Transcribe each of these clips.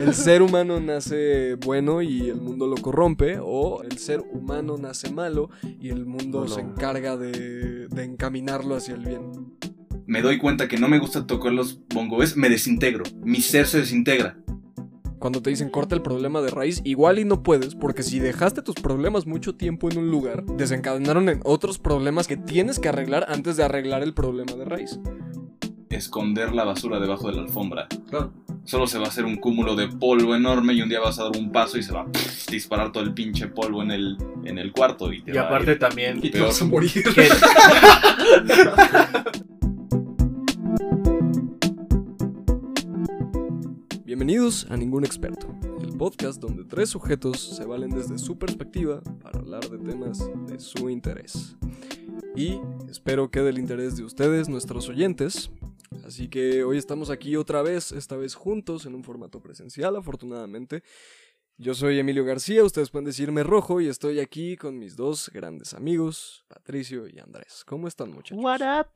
El ser humano nace bueno y el mundo lo corrompe, o el ser humano nace malo y el mundo se encarga de encaminarlo hacia el bien. Me doy cuenta que no me gusta tocar los bongos, me desintegro, mi ser se desintegra. Cuando te dicen corta el problema de raíz, igual y no puedes, porque si dejaste tus problemas mucho tiempo en un lugar, desencadenaron en otros problemas que tienes que arreglar antes de arreglar el problema de raíz. Esconder la basura debajo de la alfombra. Claro. Solo se va a hacer un cúmulo de polvo enorme y un día vas a dar un paso y se va a disparar todo el pinche polvo en el cuarto. Y aparte también... Y te vas a morir. Bienvenidos a Ningún Experto, el podcast donde tres sujetos se valen desde su perspectiva para hablar de temas de su interés. Y espero que del interés de ustedes, nuestros oyentes... Así que hoy estamos aquí otra vez, esta vez juntos en un formato presencial, afortunadamente. Yo soy Emilio García, ustedes pueden decirme Rojo, y estoy aquí con mis dos grandes amigos, Patricio y Andrés. ¿Cómo están, muchachos? What up?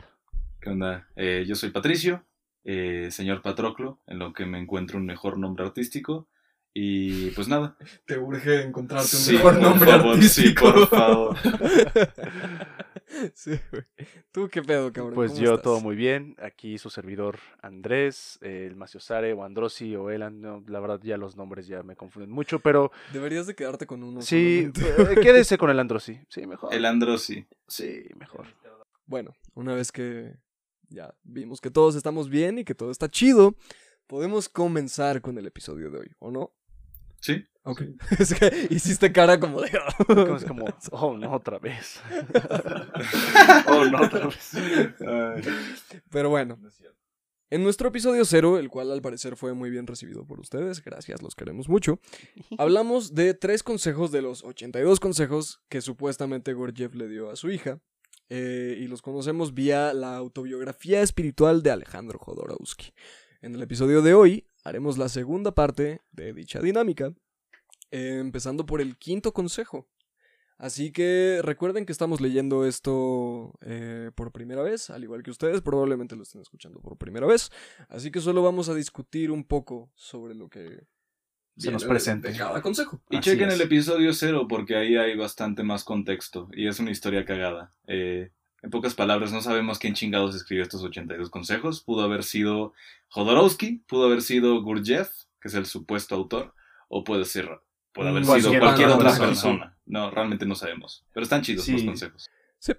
¿Qué onda? Yo soy Patricio, señor Patroclo, en lo que me encuentro un mejor nombre artístico. Y pues nada. Te urge encontrarte un mejor nombre artístico. Sí, por favor. Sí, güey. ¿Tú qué pedo, cabrón? Pues yo estás? Todo muy bien. Aquí su servidor Andrés, el Maciosare o Androsi o Elan. No, la verdad ya los nombres ya me confunden mucho, pero... Deberías de quedarte con uno. Sí, quédese con el Androsi. Sí, mejor. El Androsi. Sí, mejor. Bueno, una vez que ya vimos que todos estamos bien y que todo está chido, podemos comenzar con el episodio de hoy, ¿o no? Sí. Ok. Es que hiciste cara como de... Es como, oh, no, otra vez. Oh, no, otra vez. Pero bueno. En nuestro episodio 0, el cual al parecer fue muy bien recibido por ustedes, gracias, los queremos mucho, hablamos de tres consejos de los 82 consejos que supuestamente Gurdjieff le dio a su hija, y los conocemos vía la autobiografía espiritual de Alejandro Jodorowsky. En el episodio de hoy haremos la segunda parte de dicha dinámica, empezando por el quinto consejo. Así que recuerden que estamos leyendo esto por primera vez, al igual que ustedes probablemente lo estén escuchando por primera vez. Así que solo vamos a discutir un poco sobre lo que se nos presente de cada consejo. Y así chequen el episodio 0 porque ahí hay bastante más contexto y es una historia cagada. En pocas palabras, no sabemos quién chingados escribió estos 82 consejos. Pudo haber sido Jodorowsky, pudo haber sido Gurdjieff, que es el supuesto autor, o puede haber sido cualquier otra persona. No, realmente no sabemos. Pero están chidos los consejos. Sí.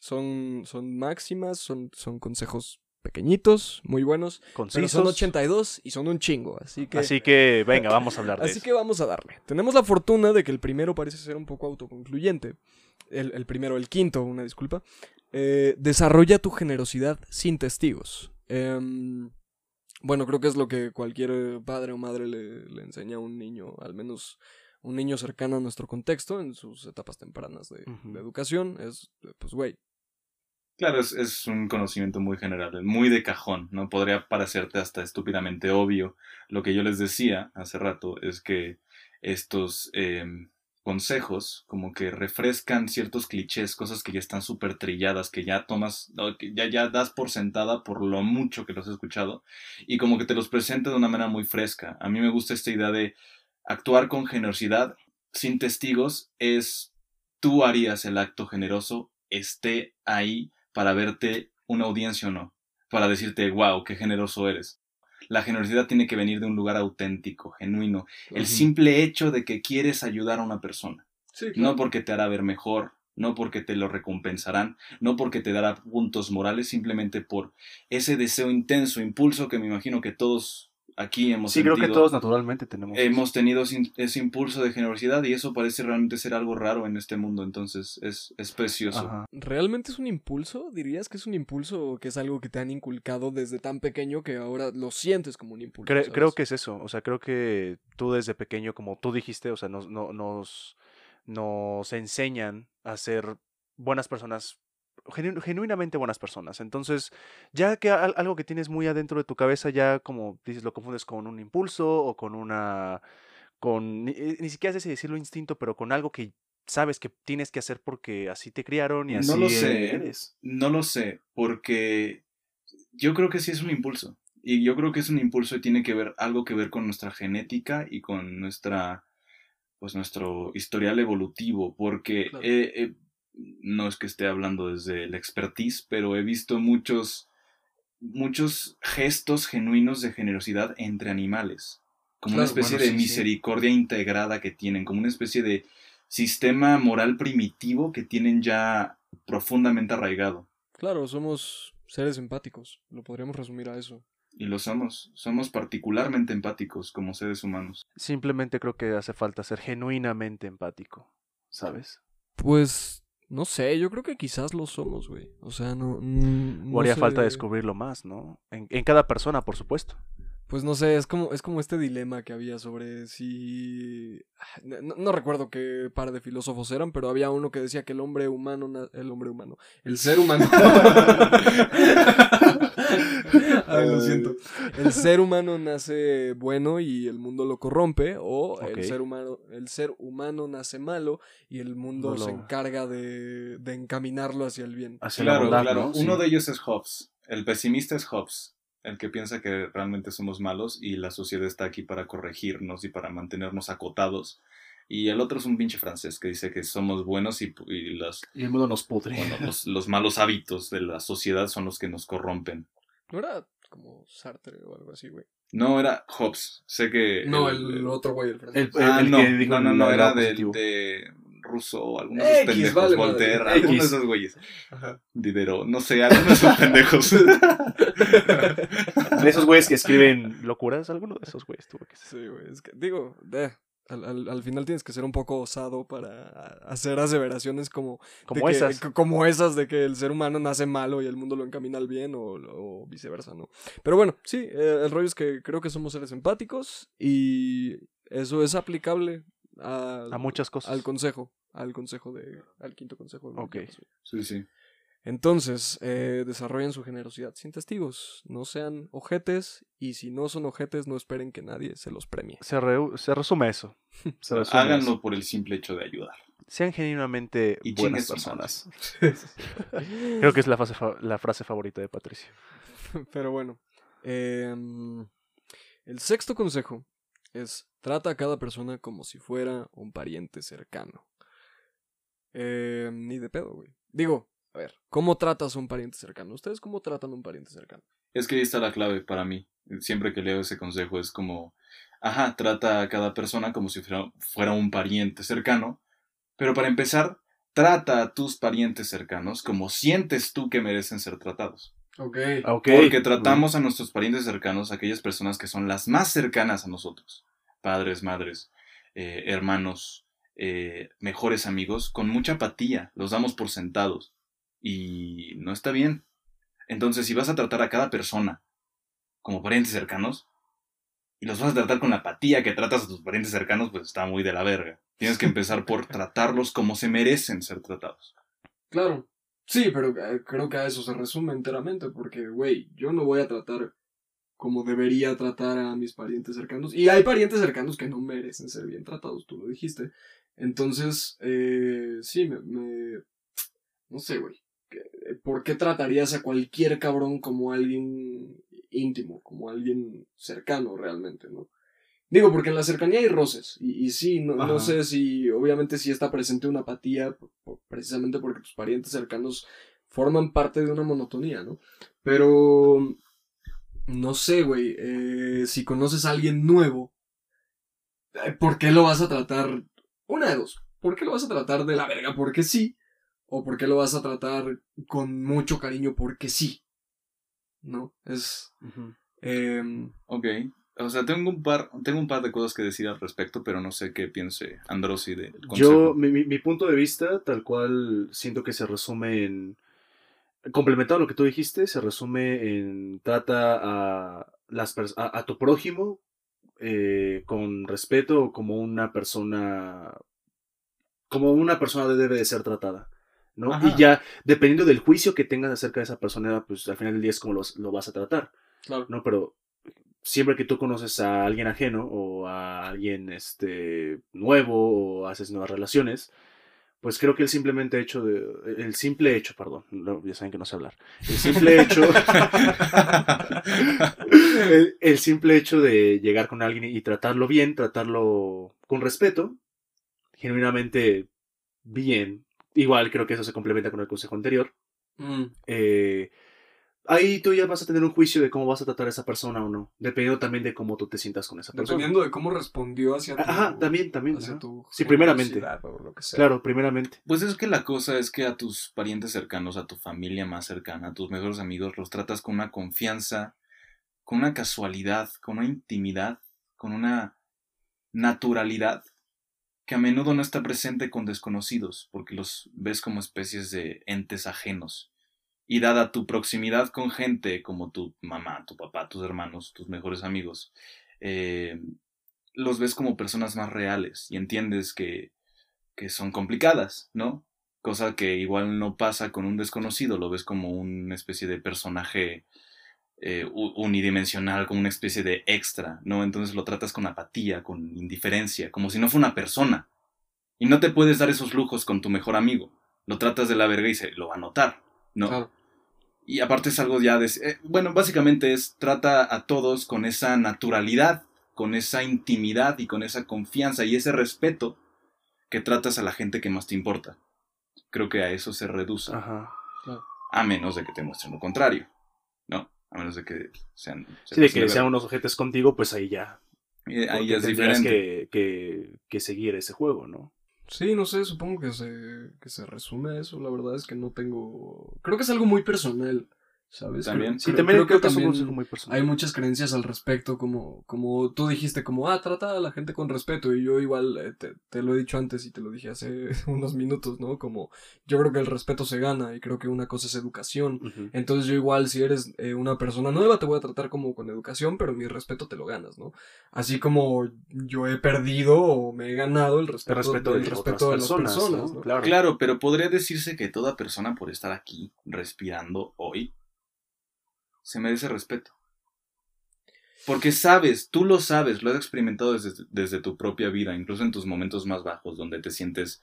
Son máximas, son consejos pequeñitos, muy buenos. Concisos. Pero son 82 y son un chingo. Así que venga, vamos a hablar de eso. Así que vamos a darle. Tenemos la fortuna de que el primero parece ser un poco autoconcluyente. El quinto, una disculpa. Desarrolla tu generosidad sin testigos. Bueno, creo que es lo que cualquier padre o madre le enseña a un niño, al menos un niño cercano a nuestro contexto, en sus etapas tempranas de educación. Es, pues, güey. Claro, es un conocimiento muy general, muy de cajón, ¿no? Podría parecerte hasta estúpidamente obvio. Lo que yo les decía hace rato es que estos... consejos como que refrescan ciertos clichés, cosas que ya están súper trilladas, que ya tomas, ya das por sentada por lo mucho que los has escuchado, y como que te los presenta de una manera muy fresca. A mí me gusta esta idea de actuar con generosidad sin testigos. Es tú harías el acto generoso, esté ahí para verte una audiencia o no, para decirte, wow, qué generoso eres. La generosidad tiene que venir de un lugar auténtico, genuino. El simple hecho de que quieres ayudar a una persona. Sí, claro. No porque te hará ver mejor, no porque te lo recompensarán, no porque te dará puntos morales, simplemente por ese deseo intenso, impulso que me imagino que todos aquí hemos sentido. Sí, creo que todos naturalmente tenemos. Hemos tenido ese impulso de generosidad y eso parece realmente ser algo raro en este mundo, entonces es precioso. Ajá. ¿Realmente es un impulso? ¿Dirías que es un impulso o que es algo que te han inculcado desde tan pequeño que ahora lo sientes como un impulso? Creo que es eso, o sea, creo que tú desde pequeño, como tú dijiste, o sea, nos enseñan a ser buenas personas, genuinamente buenas personas. Entonces, ya que algo que tienes muy adentro de tu cabeza, ya como dices, lo confundes con un impulso o con una... ni siquiera sé si decirlo instinto, pero con algo que sabes que tienes que hacer porque así te criaron y así eres? No lo sé, porque yo creo que sí es un impulso. Y yo creo que es un impulso y tiene que ver, algo que ver con nuestra genética y con nuestra, pues nuestro historial evolutivo, porque claro. No es que esté hablando desde el expertise, pero he visto muchos gestos genuinos de generosidad entre animales, como claro, una especie de misericordia integrada que tienen, como una especie de sistema moral primitivo que tienen ya profundamente arraigado. Claro, somos seres empáticos, lo podríamos resumir a eso. Y lo somos, somos particularmente empáticos como seres humanos. Simplemente creo que hace falta ser genuinamente empático, ¿sabes? Pues, no sé, yo creo que quizás lo somos, güey. O sea, no haría falta descubrirlo más, ¿no? En cada persona, por supuesto. Pues no sé, es como este dilema que había sobre si... No recuerdo qué par de filósofos eran, pero había uno que decía que el ser humano... Ay, lo siento. El ser humano nace bueno y el mundo lo corrompe, o okay. el ser humano nace malo y el mundo se encarga de encaminarlo hacia el bien. Claro. Uno de ellos es Hobbes. El pesimista es Hobbes. El que piensa que realmente somos malos y la sociedad está aquí para corregirnos y para mantenernos acotados. Y el otro es un pinche francés que dice que somos buenos y el mundo nos pudre. Bueno, los malos hábitos de la sociedad son los que nos corrompen. ¿No era como Sartre o algo así, güey? No, era Hobbes. Sé que... No, el otro güey, el francés. No, era de Rousseau o algunos de esos pendejos. Vale, Voltaire, algunos de esos güeyes. Ajá. Diderot, no sé, algunos de esos pendejos. De esos güeyes que escriben locuras, alguno de esos güeyes tuvo que ser. Sí, güey, es que, digo, al final tienes que ser un poco osado para hacer aseveraciones como esas de que el ser humano nace malo y el mundo lo encamina al bien o viceversa, ¿no? Pero bueno, sí, el rollo es que creo que somos seres empáticos y eso es aplicable a muchas cosas. Al quinto consejo. Ok, sí. Entonces, desarrollen su generosidad sin testigos, no sean ojetes, y si no son ojetes, no esperen que nadie se los premie. Se resume eso. Háganlo por el simple hecho de ayudar. Sean genuinamente buenas personas. Creo que es la frase favorita de Patricio. Pero bueno, el sexto consejo es: trata a cada persona como si fuera un pariente cercano. Ni de pedo, güey. Digo... A ver, ¿cómo tratas a un pariente cercano? ¿Ustedes cómo tratan a un pariente cercano? Es que ahí está la clave para mí. Siempre que leo ese consejo es como... Ajá, trata a cada persona como si fuera un pariente cercano. Pero para empezar, trata a tus parientes cercanos como sientes tú que merecen ser tratados. Ok. Porque tratamos a nuestros parientes cercanos, aquellas personas que son las más cercanas a nosotros. Padres, madres, hermanos, mejores amigos, con mucha apatía. Los damos por sentados. Y no está bien. Entonces, si vas a tratar a cada persona como parientes cercanos y los vas a tratar con la apatía que tratas a tus parientes cercanos, pues está muy de la verga. Tienes que empezar por tratarlos como se merecen ser tratados. Claro. Sí, pero creo que a eso se resume enteramente. Porque, güey, yo no voy a tratar como debería tratar a mis parientes cercanos. Y hay parientes cercanos que no merecen ser bien tratados, tú lo dijiste. Entonces, sí, no sé, güey. ¿Por qué tratarías a cualquier cabrón como alguien íntimo, como alguien cercano realmente, no? Digo, porque en la cercanía hay roces, y sí, no sé si, obviamente sí está presente una apatía, precisamente porque tus parientes cercanos forman parte de una monotonía, ¿no? Pero, no sé, güey, si conoces a alguien nuevo, ¿por qué lo vas a tratar? Una de dos, ¿por qué lo vas a tratar de la verga? Porque sí. ¿O por qué lo vas a tratar con mucho cariño? Porque sí. ¿No? Es... Uh-huh. Ok. O sea, tengo un par de cosas que decir al respecto, pero no sé qué piense Androsi del consejo. Yo, mi punto de vista, tal cual, siento que se resume en... Complementado a lo que tú dijiste, se resume en... Trata a tu prójimo con respeto, como una persona debe de ser tratada, ¿no? Ajá. Y ya, dependiendo del juicio que tengas acerca de esa persona, pues al final del día es como lo vas a tratar. Claro. ¿No? Pero siempre que tú conoces a alguien ajeno o a alguien nuevo o haces nuevas relaciones, pues creo que el simple hecho de llegar con alguien y tratarlo bien, tratarlo con respeto, genuinamente bien, igual creo que eso se complementa con el consejo anterior. Ahí tú ya vas a tener un juicio de cómo vas a tratar a esa persona o no, dependiendo también de cómo tú te sientas con esa persona. Dependiendo de cómo respondió hacia tu... Ajá, también. Hacia, ¿no?, tu... Sí, primeramente. O lo que sea. Claro, primeramente. Pues es que la cosa es que a tus parientes cercanos, a tu familia más cercana, a tus mejores amigos, los tratas con una confianza, con una casualidad, con una intimidad, con una naturalidad que a menudo no está presente con desconocidos, porque los ves como especies de entes ajenos. Y dada tu proximidad con gente como tu mamá, tu papá, tus hermanos, tus mejores amigos, los ves como personas más reales y entiendes que son complicadas, ¿no? Cosa que igual no pasa con un desconocido, lo ves como una especie de personaje unidimensional, como una especie de extra, ¿no? Entonces lo tratas con apatía, con indiferencia, como si no fuera una persona. Y no te puedes dar esos lujos con tu mejor amigo. Lo tratas de la verga y se lo va a notar, ¿no? Claro. Y aparte es algo ya de... bueno, básicamente es trata a todos con esa naturalidad, con esa intimidad y con esa confianza y ese respeto que tratas a la gente que más te importa. Creo que a eso se reduce. Ajá, claro. A menos de que te muestren lo contrario, ¿no? A menos de que sean... Sí, de que sean unos ojetes contigo, pues ahí ya... ahí es diferente. Que seguir ese juego, ¿no? Sí, no sé, supongo que se resume a eso. La verdad es que no tengo... Creo que es algo muy personal, ¿sabes? También. Sí, creo que es algo muy personal. Hay muchas creencias al respecto, como tú dijiste, como, trata a la gente con respeto. Y yo igual te lo he dicho antes y te lo dije hace unos minutos, ¿no? Como, yo creo que el respeto se gana y creo que una cosa es educación. Uh-huh. Entonces yo igual, si eres una persona nueva, te voy a tratar como con educación, pero mi respeto te lo ganas, ¿no? Así como yo he perdido o me he ganado el respeto de las personas, ¿no? Claro, pero podría decirse que toda persona, por estar aquí respirando hoy, se merece respeto. Porque sabes, tú lo sabes, lo has experimentado desde tu propia vida, incluso en tus momentos más bajos, donde te sientes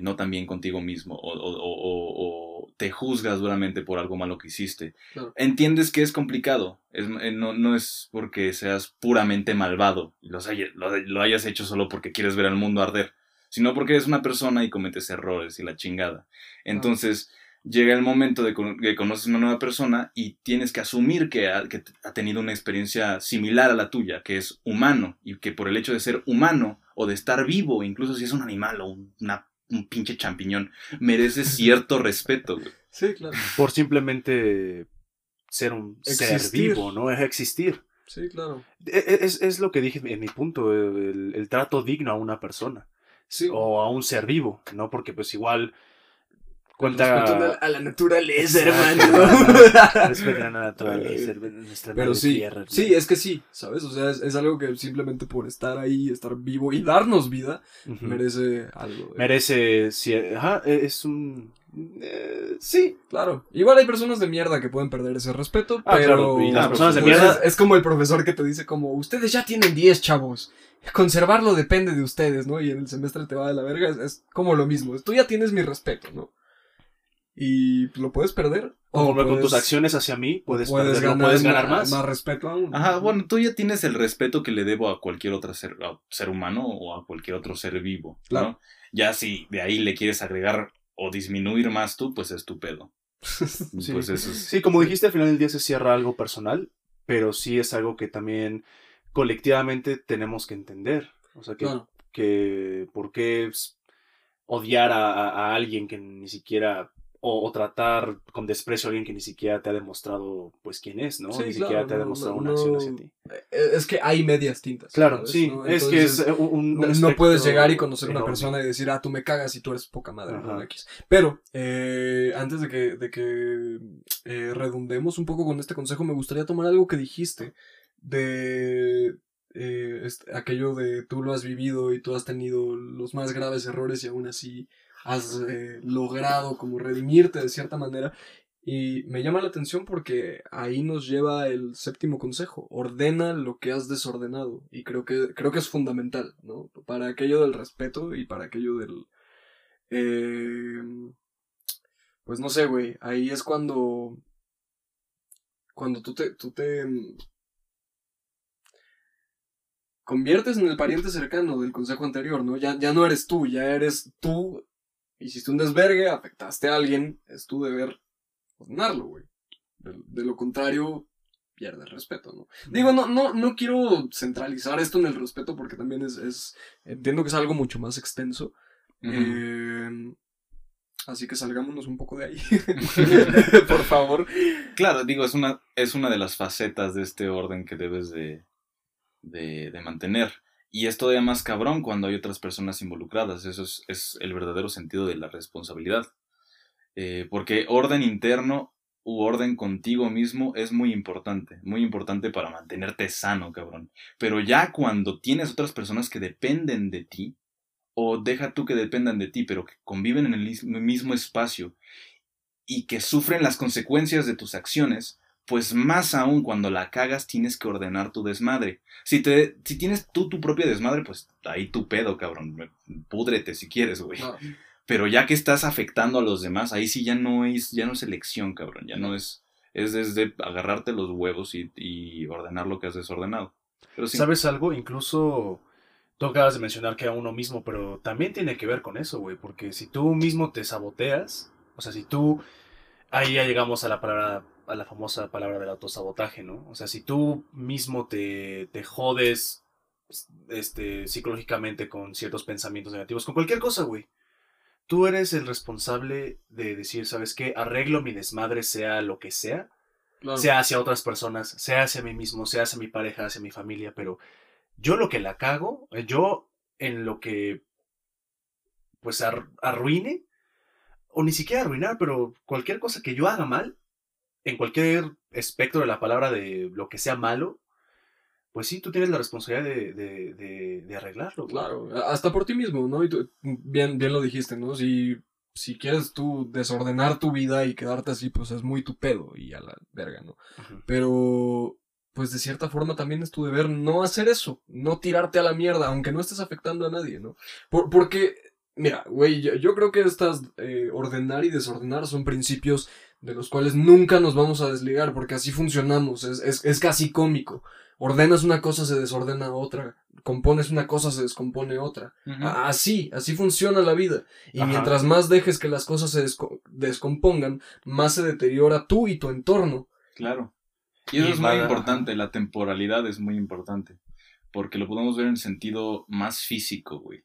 no tan bien contigo mismo, o te juzgas duramente por algo malo que hiciste. Claro. Entiendes que es complicado, no es porque seas puramente malvado, y lo hayas hecho solo porque quieres ver al mundo arder, sino porque eres una persona y cometes errores y la chingada. Entonces... llega el momento de que conoces una nueva persona y tienes que asumir que ha tenido una experiencia similar a la tuya, que es humano, y que por el hecho de ser humano o de estar vivo, incluso si es un animal o un pinche champiñón, merece cierto respeto, güey. Sí, claro. Por simplemente ser un ser vivo, ¿no? Es existir. Sí, claro. Es lo que dije en mi punto, el trato digno a una persona. Sí. O a un ser vivo, ¿no? Porque pues igual... Respecto a la naturaleza, hermano. Respecto a la naturaleza, nuestra madre tierra. Sí, es que sí, ¿sabes? O sea, es algo que simplemente por estar ahí, estar vivo y darnos vida, merece algo. Merece, sí, ajá, es un... sí, claro. Igual hay personas de mierda que pueden perder ese respeto, pero... Claro, y las personas de mierda... Es como el profesor que te dice como, ustedes ya tienen 10, chavos. Conservarlo depende de ustedes, ¿no? Y en el semestre te va de la verga, es como lo mismo. Tú ya tienes mi respeto, ¿no? Y lo puedes perder. O con tus acciones hacia mí puedes ganar más. Más respeto aún. Ajá, bueno, tú ya tienes el respeto que le debo a cualquier otro ser humano o a cualquier otro ser vivo. Claro. ¿No? Ya si de ahí le quieres agregar o disminuir más tú, pues es tu pedo. Sí. Pues eso es... sí, como dijiste, al final del día se cierra algo personal, pero sí es algo que también colectivamente tenemos que entender. O sea, que por qué odiar a alguien que ni siquiera... O tratar con desprecio a alguien que ni siquiera te ha demostrado, pues, quién es, ¿no? Sí, ni siquiera te ha demostrado una acción hacia ti. Es que hay medias tintas. Claro, ¿sabes? Sí. ¿No? Entonces, es que es un no puedes llegar y conocer a una persona y decir, tú me cagas y tú eres poca madre. ¿No? Pero, antes de que redundemos un poco con este consejo, me gustaría tomar algo que dijiste de... aquello de tú lo has vivido y tú has tenido los más graves errores y aún así... has logrado como redimirte de cierta manera, y me llama la atención porque ahí nos lleva el 7º consejo: ordena lo que has desordenado. Y creo que es fundamental, ¿no? Para aquello del respeto y para aquello del Pues no sé, güey, ahí es cuando tú te conviertes en el pariente cercano del consejo anterior, ¿no? Ya no eres tú, ya eres tú. Hiciste un desvergue, afectaste a alguien, es tu deber ordenarlo, güey. De lo contrario, pierde el respeto, ¿no? Digo, no quiero centralizar esto en el respeto porque también es entiendo que es algo mucho más extenso. Uh-huh. Así que salgámonos un poco de ahí, por favor. Claro, digo, es una de las facetas de este orden que debes de mantener. Y es todavía más cabrón cuando hay otras personas involucradas. Eso es el verdadero sentido de la responsabilidad. Porque orden interno u orden contigo mismo es muy importante para mantenerte sano, cabrón. Pero ya cuando tienes otras personas que dependen de ti, o deja tú que dependan de ti, pero que conviven en el mismo espacio y que sufren las consecuencias de tus acciones, pues más aún cuando la cagas tienes que ordenar tu desmadre. Si tienes tú tu propia desmadre, pues ahí tu pedo, cabrón. Púdrete si quieres, güey. No. Pero ya que estás afectando a los demás, ahí sí ya no es elección, cabrón. Ya no es... Es desde agarrarte los huevos y ordenar lo que has desordenado. Pero sí. ¿Sabes algo? Incluso tú acabas de mencionar que a uno mismo, pero también tiene que ver con eso, güey. Porque si tú mismo te saboteas, o sea, si tú... Ahí ya llegamos a la palabra... a la famosa palabra del autosabotaje, ¿no? O sea, si tú mismo te jodes psicológicamente con ciertos pensamientos negativos, con cualquier cosa, güey. Tú eres el responsable de decir, ¿sabes qué? Arreglo mi desmadre, sea lo que sea. Claro. Sea hacia otras personas, sea hacia mí mismo, sea hacia mi pareja, hacia mi familia, pero yo lo que la cago, yo en lo que pues arruine, o ni siquiera arruinar, pero cualquier cosa que yo haga mal, en cualquier espectro de la palabra de lo que sea malo, pues sí, tú tienes la responsabilidad de arreglarlo. Güey. Claro, hasta por ti mismo, ¿no? Y tú, bien lo dijiste, ¿no? Si quieres tú desordenar tu vida y quedarte así, pues es muy tu pedo y a la verga, ¿no? Uh-huh. Pero, pues de cierta forma también es tu deber no hacer eso, no tirarte a la mierda, aunque no estés afectando a nadie, ¿no? Porque, mira, güey, yo creo que estas ordenar y desordenar son principios de los cuales nunca nos vamos a desligar, porque así funcionamos, es casi cómico. Ordenas una cosa, se desordena otra. Compones una cosa, se descompone otra. Uh-huh. Así funciona la vida. Y ajá, mientras más dejes que las cosas se descompongan, más se deteriora tú y tu entorno. Claro. Y eso es muy importante, la temporalidad es muy importante, porque lo podemos ver en sentido más físico, güey.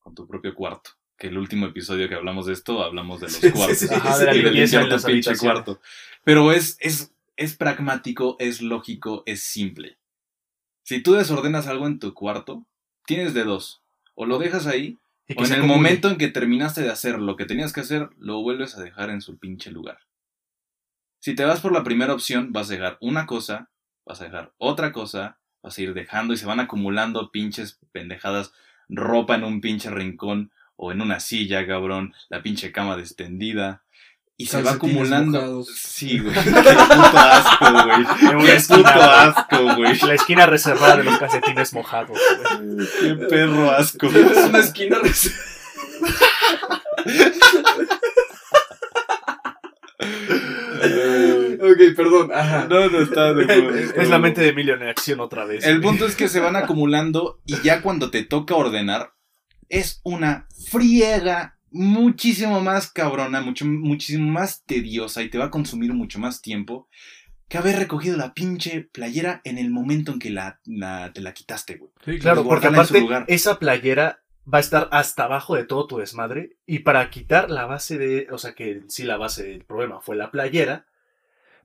Con tu propio cuarto. Que el último episodio que hablamos de esto, hablamos de los cuartos. Sí, sí, sí. Ajá, de la limpieza de los pinche cuarto. Pero es pragmático, es lógico, es simple. Si tú desordenas algo en tu cuarto, tienes de dos. O lo dejas ahí, o en el momento en que terminaste de hacer lo que tenías que hacer, lo vuelves a dejar en su pinche lugar. Si te vas por la primera opción, vas a dejar una cosa, vas a dejar otra cosa, vas a ir dejando y se van acumulando pinches pendejadas, ropa en un pinche rincón, o en una silla, cabrón, la pinche cama destendida. Y se va acumulando. Mojados. Sí, güey. Qué puto asco, güey. Qué puto asco, güey. La esquina reservada de los calcetines mojados, güey. Qué perro asco. Es una esquina reservada. Ok, perdón. Ajá. No está de acuerdo. Es la mente de Emilio en acción otra vez. El punto es que se van acumulando y ya cuando te toca ordenar, es una friega muchísimo más cabrona, muchísimo más tediosa y te va a consumir mucho más tiempo que haber recogido la pinche playera en el momento en que te la quitaste, güey. Sí, claro, porque aparte esa playera va a estar hasta abajo de todo tu desmadre y para quitar la base de... O sea que sí, la base del problema fue la playera.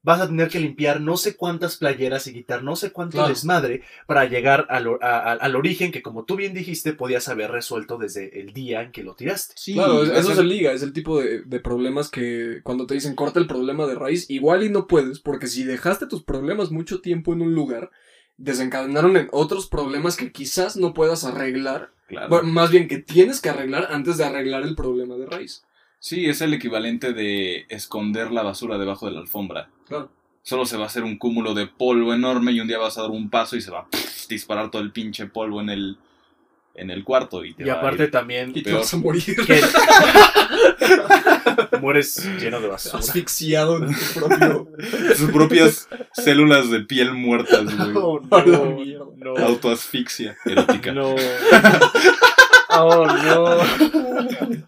Vas a tener que limpiar no sé cuántas playeras y quitar no sé cuánto desmadre para llegar al origen que, como tú bien dijiste, podías haber resuelto desde el día en que lo tiraste. Sí, claro, eso se liga, es el tipo de problemas que cuando te dicen corta el problema de raíz, igual y no puedes, porque si dejaste tus problemas mucho tiempo en un lugar, desencadenaron en otros problemas que quizás no puedas arreglar, bueno, más bien que tienes que arreglar antes de arreglar el problema de raíz. Sí, es el equivalente de esconder la basura debajo de la alfombra. Claro. Solo se va a hacer un cúmulo de polvo enorme y un día vas a dar un paso y se va a disparar todo el pinche polvo en el en el cuarto y te va aparte a ir también y te vas a morir. Mueres lleno de basura. Asfixiado en tu propio... sus propias células de piel muertas, güey. Oh, no, no. Autoasfixia erótica. No. Oh, no.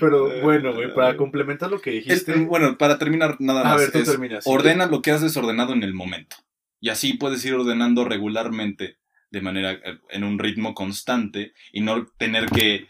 Pero bueno, güey, para complementar lo que dijiste... bueno, para terminar nada más. A ver, tú terminas. Ordena lo que has desordenado en el momento. Y así puedes ir ordenando regularmente, de manera, en un ritmo constante, y no tener que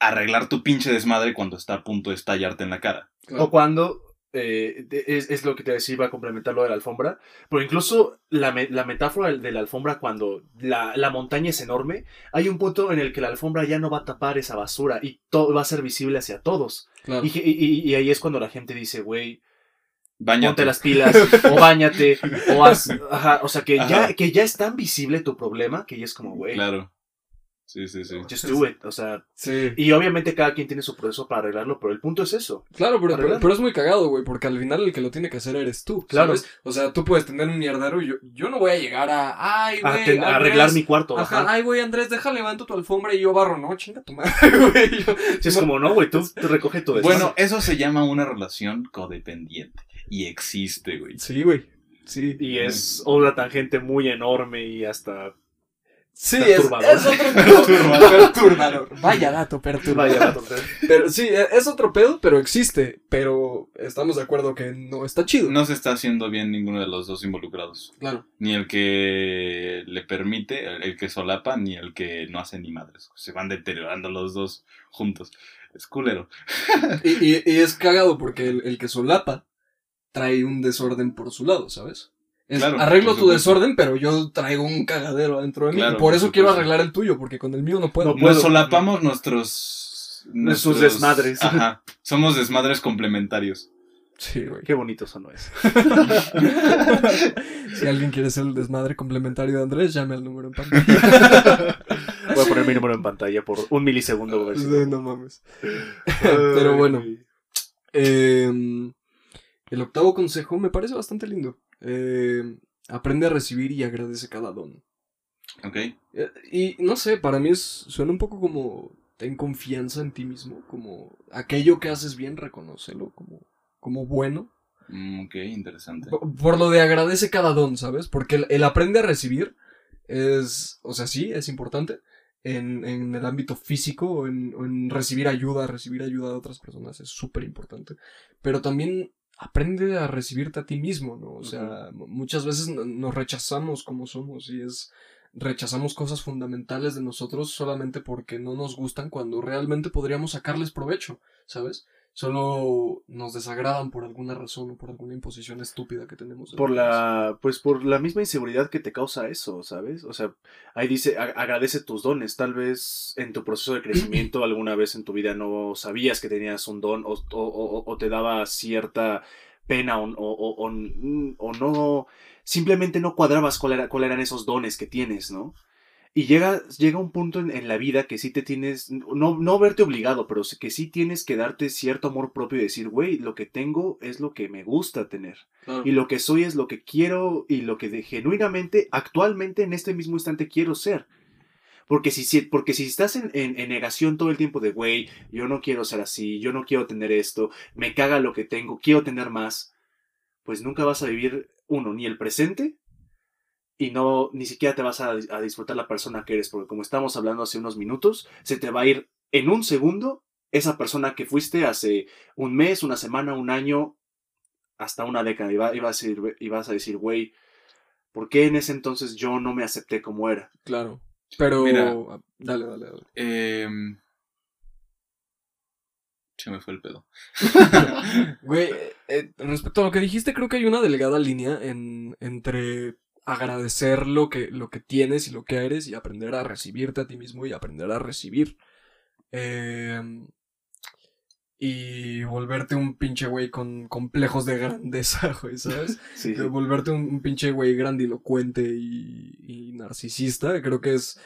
arreglar tu pinche desmadre cuando está a punto de estallarte en la cara. O cuando, es lo que te decía, iba a complementar lo de la alfombra, pero incluso la metáfora de la alfombra, cuando la montaña es enorme, hay un punto en el que la alfombra ya no va a tapar esa basura y todo va a ser visible hacia todos. Claro. Y ahí es cuando la gente dice, güey, báñate. Ponte las pilas, o báñate, o haz... Ajá, o sea, que ya es tan visible tu problema que ya es como, güey... Claro. Sí. Just do it, o sea... Sí. Y obviamente cada quien tiene su proceso para arreglarlo, pero el punto es eso. Claro, pero es muy cagado, güey, porque al final el que lo tiene que hacer eres tú, claro. ¿Sabes? O sea, tú puedes tener un mierdero y yo no voy a llegar a... Ay, güey, a arreglar mi cuarto. Ajá, ay, güey, Andrés, deja, levanto tu alfombra y yo barro. No, chinga tu madre, güey. Sí, es no, como, no, güey, tú te recoges todo eso. Bueno, eso se llama una relación codependiente. Y existe, güey. Sí, güey. Sí. Y es una tangente muy enorme y hasta... Sí, es otro perturbador. Vaya dato perturbador. Pero sí, es otro pedo, pero existe. Pero estamos de acuerdo que no está chido. No se está haciendo bien ninguno de los dos involucrados. Claro. Ni el que le permite, el que solapa, ni el que no hace ni madres. Se van deteriorando los dos juntos. Es culero. Y es cagado porque el que solapa trae un desorden por su lado, ¿sabes? Es, claro, arreglo tu desorden, pero yo traigo un cagadero adentro de mí. Claro, por eso quiero arreglar el tuyo, porque con el mío no puedo. Nos solapamos nuestros desmadres. Ajá. Somos desmadres complementarios. Sí, güey. Qué bonito sonó eso. Si alguien quiere ser el desmadre complementario de Andrés, llame al número en pantalla. Voy a poner mi número en pantalla por un milisegundo. A ver si no mames. Pero bueno. El octavo consejo me parece bastante lindo. Aprende a recibir y agradece cada don. Ok. Y no sé, para mí suena un poco como ten confianza en ti mismo, como aquello que haces bien, reconócelo como bueno. Ok, interesante. Por lo de agradece cada don, ¿sabes? Porque el aprende a recibir es, o sea, sí, es importante en el ámbito físico o en recibir ayuda de otras personas, es súper importante. Pero también aprende a recibirte a ti mismo, ¿no? O sea, muchas veces nos rechazamos como somos y rechazamos cosas fundamentales de nosotros solamente porque no nos gustan cuando realmente podríamos sacarles provecho, ¿sabes? Solo nos desagradan por alguna razón o por alguna imposición estúpida que tenemos. Por la misma inseguridad que te causa eso, ¿sabes? O sea, ahí dice, agradece tus dones. Tal vez en tu proceso de crecimiento alguna vez en tu vida no sabías que tenías un don o te daba cierta pena o no, simplemente no cuadrabas cuál eran esos dones que tienes, ¿no? Y llega un punto en la vida que sí te tienes, no verte obligado, pero que sí tienes que darte cierto amor propio y decir, güey, lo que tengo es lo que me gusta tener. Claro. Y lo que soy es lo que quiero y lo que genuinamente, actualmente, en este mismo instante quiero ser. Porque si estás en negación todo el tiempo de, güey, yo no quiero ser así, yo no quiero tener esto, me caga lo que tengo, quiero tener más, pues nunca vas a vivir, uno, ni el presente, y no, ni siquiera te vas a disfrutar la persona que eres, porque como estamos hablando hace unos minutos, se te va a ir en un segundo esa persona que fuiste hace un mes, una semana, un año, hasta una década. Y vas a decir, güey, ¿por qué en ese entonces yo no me acepté como era? Claro, pero... Mira, dale. Se me fue el pedo. Güey, respecto a lo que dijiste, creo que hay una delgada línea entre... agradecer lo que tienes y lo que eres y aprender a recibirte a ti mismo y aprender a recibir. Y volverte un pinche güey con complejos de grandeza, güey, ¿sabes? Sí. Volverte un pinche güey grandilocuente y narcisista, creo que es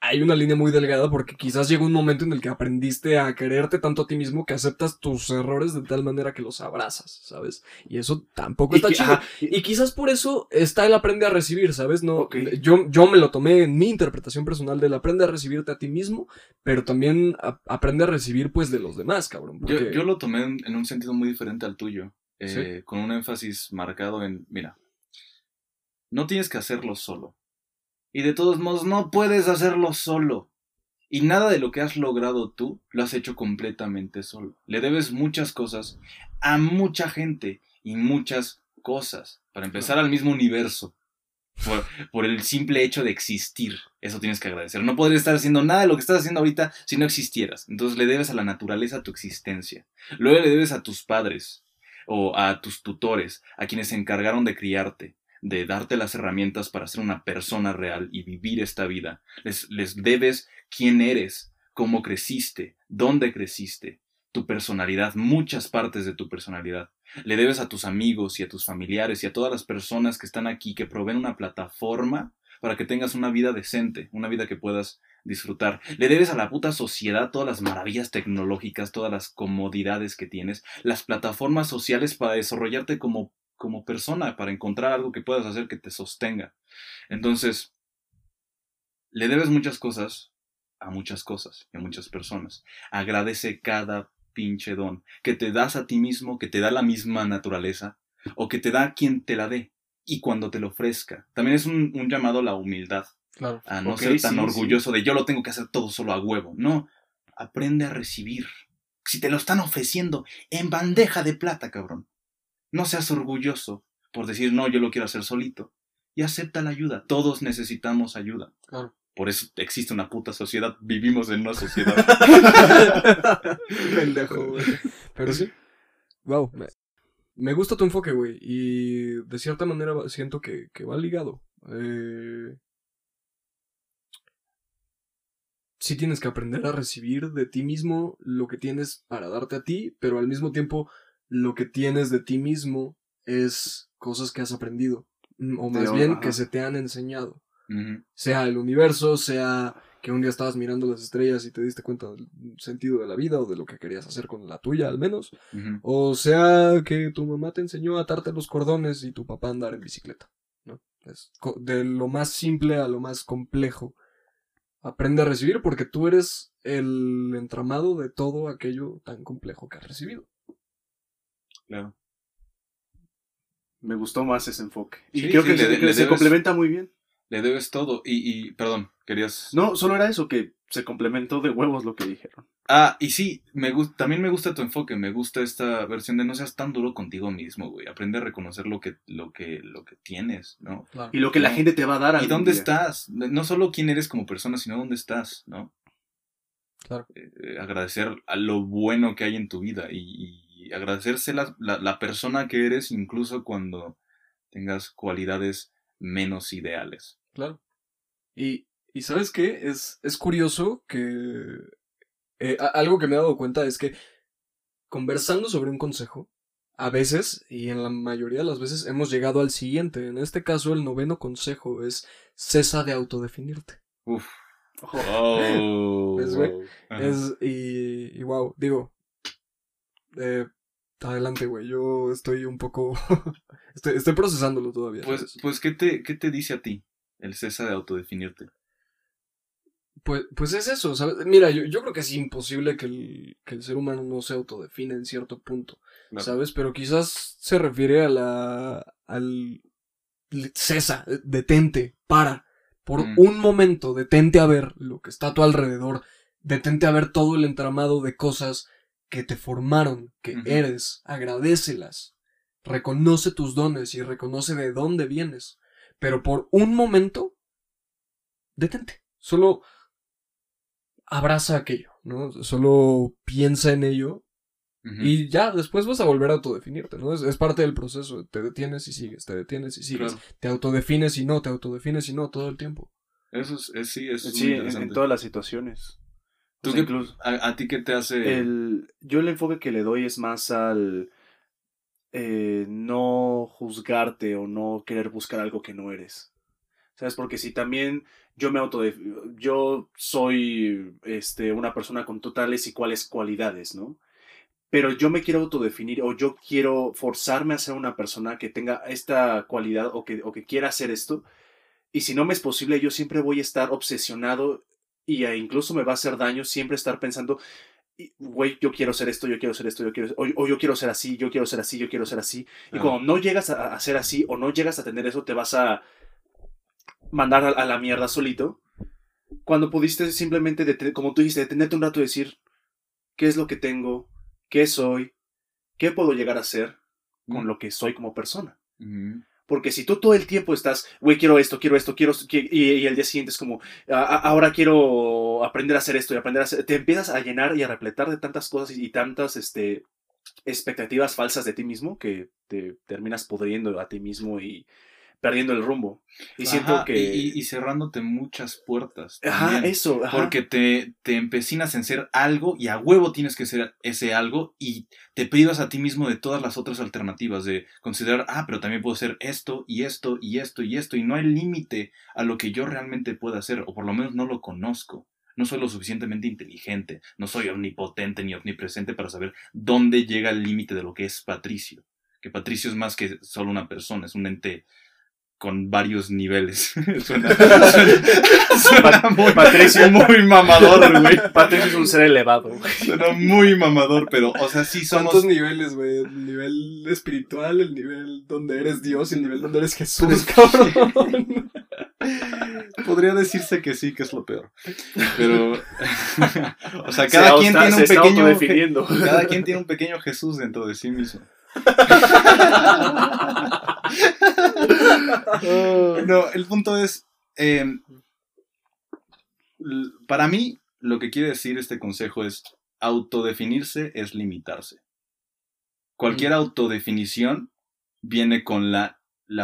hay una línea muy delgada, porque quizás llega un momento en el que aprendiste a quererte tanto a ti mismo que aceptas tus errores de tal manera que los abrazas, ¿sabes? Y eso tampoco está chido. Y quizás por eso está el aprende a recibir, ¿sabes? No, okay. Yo me lo tomé en mi interpretación personal del aprende a recibirte a ti mismo, pero también aprende a recibir, pues, de los demás, cabrón. Porque... Yo lo tomé en un sentido muy diferente al tuyo, ¿sí? Con un énfasis marcado en, mira, no tienes que hacerlo solo. Y de todos modos, no puedes hacerlo solo. Y nada de lo que has logrado tú, lo has hecho completamente solo. Le debes muchas cosas a mucha gente y muchas cosas. Para empezar, al mismo universo. Por el simple hecho de existir. Eso tienes que agradecer. No podrías estar haciendo nada de lo que estás haciendo ahorita si no existieras. Entonces le debes a la naturaleza tu existencia. Luego le debes a tus padres o a tus tutores, a quienes se encargaron de criarte, de darte las herramientas para ser una persona real y vivir esta vida. Les debes quién eres, cómo creciste, dónde creciste, tu personalidad, muchas partes de tu personalidad. Le debes a tus amigos y a tus familiares y a todas las personas que están aquí, que proveen una plataforma para que tengas una vida decente, una vida que puedas disfrutar. Le debes a la puta sociedad todas las maravillas tecnológicas, todas las comodidades que tienes, las plataformas sociales para desarrollarte como persona, para encontrar algo que puedas hacer que te sostenga. Entonces, le debes muchas cosas a muchas cosas y a muchas personas. Agradece cada pinche don que te das a ti mismo, que te da la misma naturaleza, o que te da quien te la dé, y cuando te lo ofrezca. También es un llamado a la humildad. Claro. A no ser tan orgulloso de yo lo tengo que hacer todo solo a huevo. No, aprende a recibir. Si te lo están ofreciendo en bandeja de plata, cabrón, no seas orgulloso por decir, no, yo lo quiero hacer solito. Y acepta la ayuda. Todos necesitamos ayuda. Claro. Por eso existe una puta sociedad. Vivimos en una sociedad. Pendejo, güey. Pero sí. Wow. Me gusta tu enfoque, güey. Y de cierta manera siento que va ligado. Sí tienes que aprender a recibir de ti mismo lo que tienes para darte a ti, pero al mismo tiempo... lo que tienes de ti mismo es cosas que has aprendido, o más bien que se te han enseñado. Uh-huh. Sea el universo, sea que un día estabas mirando las estrellas y te diste cuenta del sentido de la vida o de lo que querías hacer con la tuya, al menos. Uh-huh. O sea que tu mamá te enseñó a atarte los cordones y tu papá a andar en bicicleta, ¿no? Es de lo más simple a lo más complejo. Aprende a recibir, porque tú eres el entramado de todo aquello tan complejo que has recibido. Claro. Me gustó más ese enfoque. Y sí, creo que se complementa muy bien. Le debes todo. Y perdón, querías... No, solo era eso, que se complementó de huevos lo que dijeron. Ah, y sí, también me gusta tu enfoque. Me gusta esta versión de no seas tan duro contigo mismo, güey. Aprende a reconocer lo que tienes, ¿no? Claro. Y lo que la gente te va a dar. ¿Y dónde estás? No solo quién eres como persona, sino dónde estás, ¿no? Claro. Agradecer a lo bueno que hay en tu vida y agradecerse la persona que eres, incluso cuando tengas cualidades menos ideales. Claro. Y ¿sabes qué? Es curioso que... algo que me he dado cuenta es que conversando sobre un consejo, a veces, y en la mayoría de las veces, hemos llegado al siguiente. En este caso, el 9º consejo es: cesa de autodefinirte. Uf. Oh. ¿Ves, güey? Y wow, digo... adelante, güey. Yo estoy un poco... estoy procesándolo todavía. Pues ¿qué te dice a ti el cesa de autodefinirte? Pues es eso, ¿sabes? Mira, yo creo que es imposible que el ser humano no se autodefine en cierto punto, claro, ¿sabes? Pero quizás se refiere a al cesa, detente, para. Por un momento, detente a ver lo que está a tu alrededor. Detente a ver todo el entramado de cosas que te formaron, que eres. Agradécelas, reconoce tus dones y reconoce de dónde vienes, pero por un momento detente, solo abraza aquello, ¿no? Solo piensa en ello y ya después vas a volver a autodefinirte, ¿no? Es parte del proceso, te detienes y sigues, te detienes y sigues, claro, te autodefines y no, te autodefines y no, todo el tiempo. Eso es en todas las situaciones. ¿Tú qué, incluso, ¿a ti qué te hace? Yo el enfoque que le doy es más al no juzgarte o no querer buscar algo que no eres, ¿sabes? Porque si también yo soy una persona con totales y cuales cualidades, ¿no? Pero yo me quiero autodefinir o yo quiero forzarme a ser una persona que tenga esta cualidad o que quiera hacer esto. Y si no me es posible, yo siempre voy a estar obsesionado y incluso me va a hacer daño siempre estar pensando, güey, yo quiero ser esto, yo quiero ser esto, yo quiero ser, o yo quiero ser así, yo quiero ser así, yo quiero ser así. Y cuando no llegas a ser así o no llegas a tener eso, te vas a mandar a la mierda solito. Cuando pudiste simplemente, como tú dijiste, detenerte un rato y decir, ¿qué es lo que tengo? ¿Qué soy? ¿Qué puedo llegar a ser con lo que soy como persona? Uh-huh. Porque si tú todo el tiempo estás, güey, quiero esto, y el día siguiente es como, ahora quiero aprender a hacer esto y aprender a hacer... Te empiezas a llenar y a repletar de tantas cosas y tantas expectativas falsas de ti mismo que te terminas podriendo a ti mismo y perdiendo el rumbo. Y ajá, siento que... Y cerrándote muchas puertas. También, ajá, eso. Ajá. Porque te empecinas en ser algo y a huevo tienes que ser ese algo y te privas a ti mismo de todas las otras alternativas, de considerar, pero también puedo ser esto y esto y esto y esto, y no hay límite a lo que yo realmente pueda hacer, o por lo menos no lo conozco. No soy lo suficientemente inteligente, no soy omnipotente ni omnipresente para saber dónde llega el límite de lo que es Patricio. Que Patricio es más que solo una persona, es un ente... con varios niveles. Suena muy, Patricio, muy mamador, güey. Patricio es un ser elevado, güey. Suena muy mamador, pero, o sea, sí somos... ¿Cuántos niveles, güey? El nivel espiritual, el nivel donde eres Dios y el nivel donde eres Jesús, cabrón. Podría decirse que sí, que es lo peor. Pero, o sea, cada quien tiene un pequeño Jesús dentro de sí mismo. No, el punto es, para mí lo que quiere decir este consejo es autodefinirse es limitarse. Cualquier autodefinición viene con la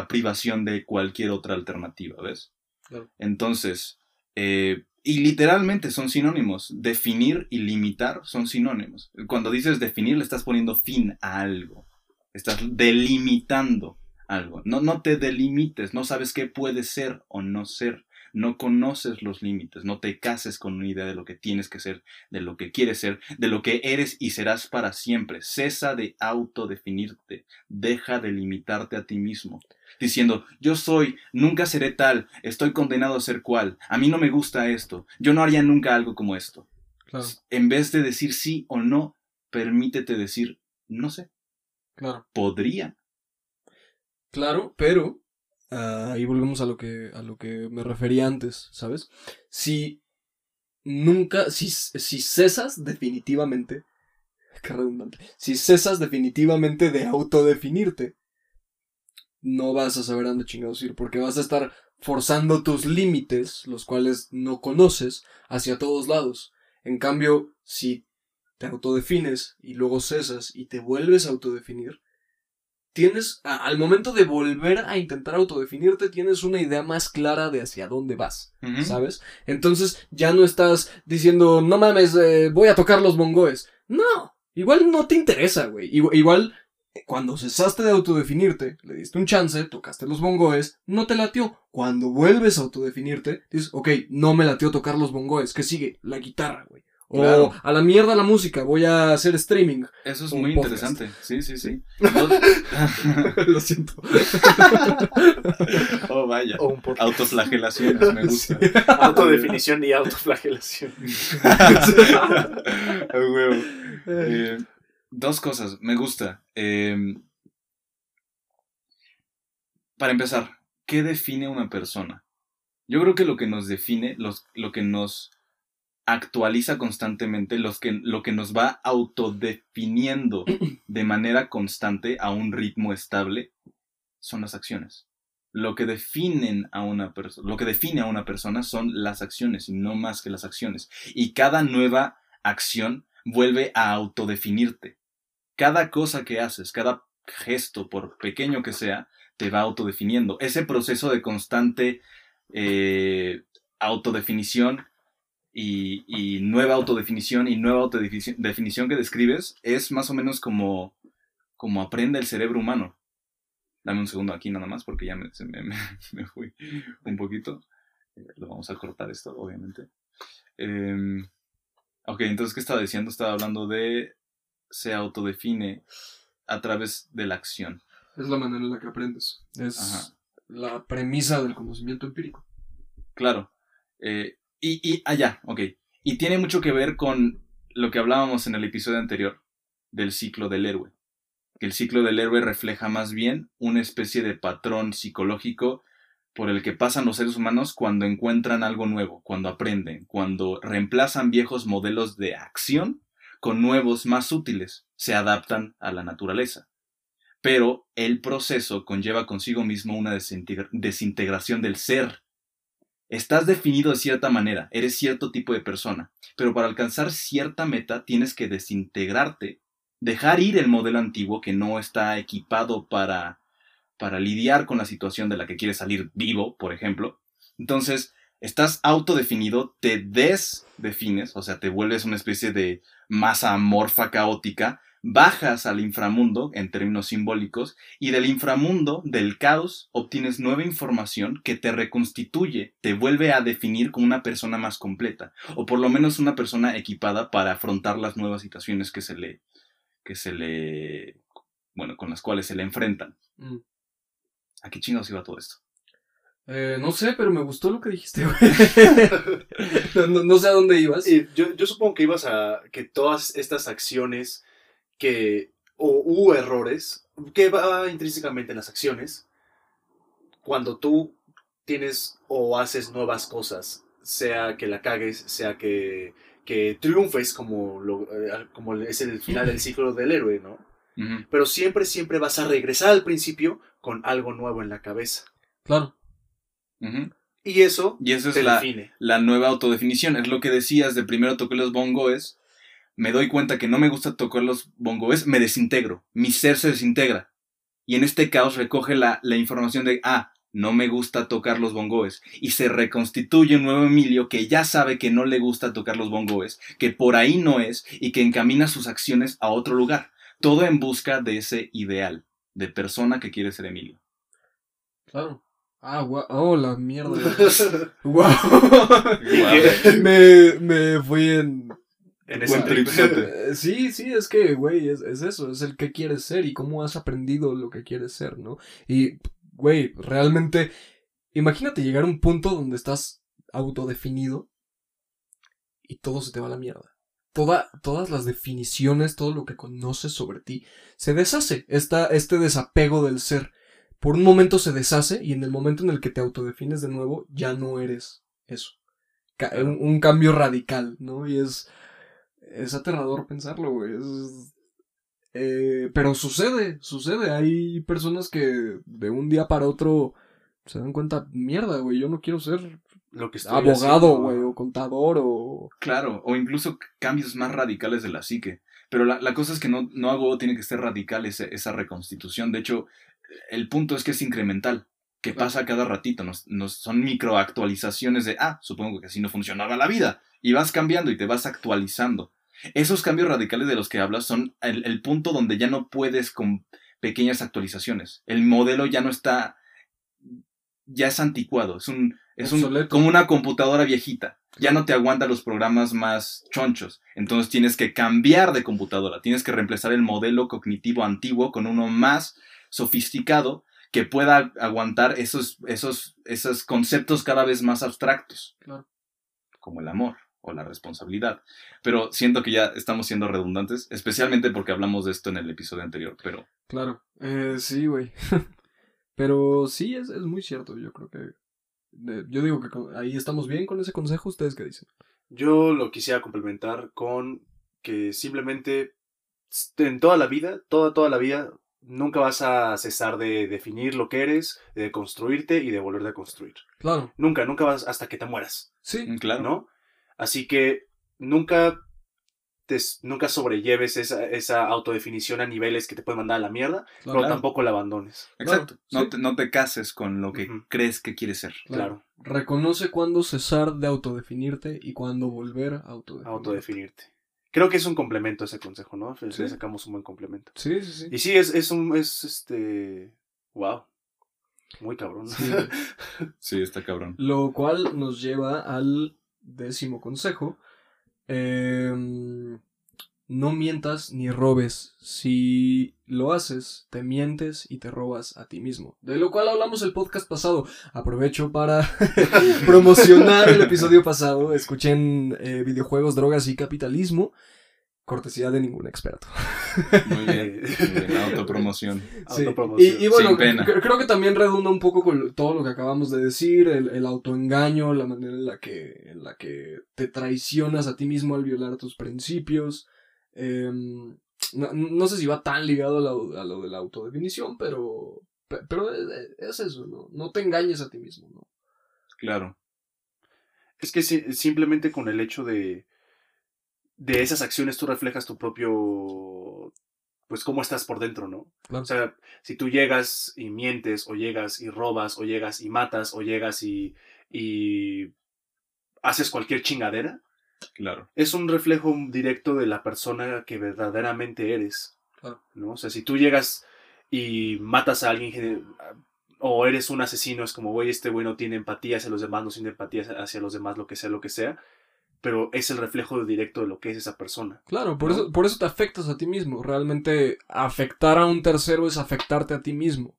privación de cualquier otra alternativa, ¿ves? Claro. Entonces, y literalmente son sinónimos. Definir y limitar son sinónimos. Cuando dices definir, le estás poniendo fin a algo. Estás delimitando algo. No te delimites, no sabes qué puede ser o no ser. No conoces los límites, no te cases con una idea de lo que tienes que ser, de lo que quieres ser, de lo que eres y serás para siempre. Cesa de autodefinirte, deja de limitarte a ti mismo. Diciendo, yo soy, nunca seré tal, estoy condenado a ser cual, a mí no me gusta esto, yo no haría nunca algo como esto. Claro. En vez de decir sí o no, permítete decir, no sé. Claro. Podría. Claro, pero ahí volvemos a lo que me refería antes, ¿sabes? Si cesas definitivamente, qué redundante, si cesas definitivamente de autodefinirte, no vas a saber a dónde chingados ir, porque vas a estar forzando tus límites, los cuales no conoces, hacia todos lados. En cambio, si te autodefines y luego cesas y te vuelves a autodefinir, tienes, al momento de volver a intentar autodefinirte, tienes una idea más clara de hacia dónde vas, uh-huh. ¿Sabes? Entonces ya no estás diciendo, no mames, voy a tocar los bongoes. No, igual no te interesa, güey. Igual cuando cesaste de autodefinirte, le diste un chance, tocaste los bongoes, no te latió. Cuando vuelves a autodefinirte, dices, ok, no me latió tocar los bongoes, ¿qué sigue? La guitarra, güey. Claro. O a la mierda la música, voy a hacer streaming. Eso es muy podcast. Interesante. Sí. Lo siento. Oh, vaya. Autoflagelaciones, me gusta. Sí. Autodefinición y autoflagelación. Huevo. Dos cosas, me gusta. Para empezar, ¿qué define una persona? Yo creo que lo que nos define, lo que nos... actualiza constantemente, lo que nos va autodefiniendo de manera constante a un ritmo estable son las acciones. Lo que define a una persona son las acciones, no más que las acciones. Y cada nueva acción vuelve a autodefinirte. Cada cosa que haces, cada gesto, por pequeño que sea, te va autodefiniendo. Ese proceso de constante autodefinición y nueva autodefinición y nueva autodefinición que describes es más o menos como aprende el cerebro humano. Dame un segundo aquí nada más porque ya me fui un poquito. Lo vamos a cortar esto, obviamente. Ok, entonces, ¿qué estaba diciendo? Estaba hablando de se autodefine a través de la acción. Es la manera en la que aprendes. Es Ajá. la premisa del conocimiento empírico. Claro. Ok. Y tiene mucho que ver con lo que hablábamos en el episodio anterior del ciclo del héroe. Que el ciclo del héroe refleja más bien una especie de patrón psicológico por el que pasan los seres humanos cuando encuentran algo nuevo, cuando aprenden, cuando reemplazan viejos modelos de acción con nuevos más útiles, se adaptan a la naturaleza. Pero el proceso conlleva consigo mismo una desintegración del ser. Estás definido de cierta manera, eres cierto tipo de persona, pero para alcanzar cierta meta tienes que desintegrarte, dejar ir el modelo antiguo que no está equipado para lidiar con la situación de la que quieres salir vivo, por ejemplo. Entonces, estás autodefinido, te desdefines, o sea, te vuelves una especie de masa amorfa caótica, bajas al inframundo, en términos simbólicos, y del inframundo, del caos, obtienes nueva información que te reconstituye, te vuelve a definir como una persona más completa, o por lo menos una persona equipada para afrontar las nuevas situaciones con las cuales se le enfrentan. Mm. ¿A qué chingados iba todo esto? No sé, pero me gustó lo que dijiste, güey. No sé a dónde ibas. Yo supongo que ibas a que todas estas acciones o errores, que va intrínsecamente en las acciones, cuando tú tienes o haces nuevas cosas, sea que la cagues, sea que triunfes, como es el final del ciclo del héroe, ¿no? Uh-huh. Pero siempre vas a regresar al principio con algo nuevo en la cabeza. Claro. Uh-huh. Y eso es la nueva autodefinición. Es lo que decías de primero toqué los bongoes, me doy cuenta que no me gusta tocar los bongoes, me desintegro, mi ser se desintegra. Y en este caos recoge la información de, no me gusta tocar los bongoes. Y se reconstituye un nuevo Emilio que ya sabe que no le gusta tocar los bongoes, que por ahí no es, y que encamina sus acciones a otro lugar. Todo en busca de ese ideal, de persona que quiere ser Emilio. Claro. La mierda. Wow. Me fui en ese trip. Sí, es que, güey, es eso, es el que quieres ser y cómo has aprendido lo que quieres ser, ¿no? Y, güey, realmente, imagínate llegar a un punto donde estás autodefinido y todo se te va a la mierda. Todas las definiciones, todo lo que conoces sobre ti, se deshace. Este desapego del ser, por un momento se deshace y en el momento en el que te autodefines de nuevo, ya no eres eso. Un cambio radical, ¿no? Y es aterrador pensarlo, güey. Pero sucede. Hay personas que de un día para otro se dan cuenta, mierda, güey, yo no quiero ser lo que estoy abogado, güey, o contador, o... Claro, o incluso cambios más radicales de la psique. Pero la cosa es que no hago, tiene que ser radical esa reconstitución. De hecho, el punto es que es incremental, que pasa cada ratito. Son microactualizaciones de, supongo que así no funcionaba la vida. Y vas cambiando y te vas actualizando. Esos cambios radicales de los que hablas son el punto donde ya no puedes con pequeñas actualizaciones. El modelo ya no está... ya es anticuado. Es como una computadora viejita. Ya no te aguanta los programas más chonchos. Entonces tienes que cambiar de computadora. Tienes que reemplazar el modelo cognitivo antiguo con uno más sofisticado que pueda aguantar esos conceptos cada vez más abstractos. Claro. Como el amor o la responsabilidad. Pero siento que ya estamos siendo redundantes, especialmente porque hablamos de esto en el episodio anterior, pero... Claro. Sí, güey. Pero sí, es muy cierto. Yo creo que... yo digo que ahí estamos bien con ese consejo. ¿Ustedes qué dicen? Yo lo quisiera complementar con que simplemente en toda la vida, toda la vida, nunca vas a cesar de definir lo que eres, de construirte y de volverte a construir. Claro. Nunca vas hasta que te mueras. Sí, claro. ¿No? Así que nunca sobrelleves esa autodefinición a niveles que te pueden mandar a la mierda, claro, pero tampoco la abandones. Exacto. Claro, sí. No te cases con lo que crees que quieres ser. Claro. Reconoce cuándo cesar de autodefinirte y cuándo volver a autodefinirte. Creo que es un complemento ese consejo, ¿no? Sí. Le sacamos un buen complemento. Sí. Y sí, es un... wow. Muy cabrón. Sí, sí, está cabrón. Lo cual nos lleva al 10º consejo. No mientas ni robes. Si lo haces, te mientes y te robas a ti mismo. De lo cual hablamos el podcast pasado. Aprovecho para promocionar el episodio pasado. Escuchen videojuegos, drogas y capitalismo. Cortesía de ningún experto. Muy bien. Autopromoción. Sí. Autopromoción. Y bueno, sin pena. Creo que también redunda un poco con todo lo que acabamos de decir, el autoengaño, la manera en la que te traicionas a ti mismo al violar tus principios. No sé si va tan ligado a lo de la autodefinición, pero es eso, ¿no? No te engañes a ti mismo, ¿no? Claro. Es que simplemente con el hecho de esas acciones tú reflejas tu propio, pues cómo estás por dentro, ¿no? Claro. O sea, si tú llegas y mientes, o llegas y robas, o llegas y matas, o llegas y haces cualquier chingadera, claro, es un reflejo directo de la persona que verdaderamente eres, claro, ¿no? O sea, si tú llegas y matas a alguien o eres un asesino, es como, güey, este güey no tiene empatía hacia los demás, no siente empatía hacia los demás, lo que sea. Pero es el reflejo directo de lo que es esa persona. Claro, por eso te afectas a ti mismo. Realmente afectar a un tercero es afectarte a ti mismo,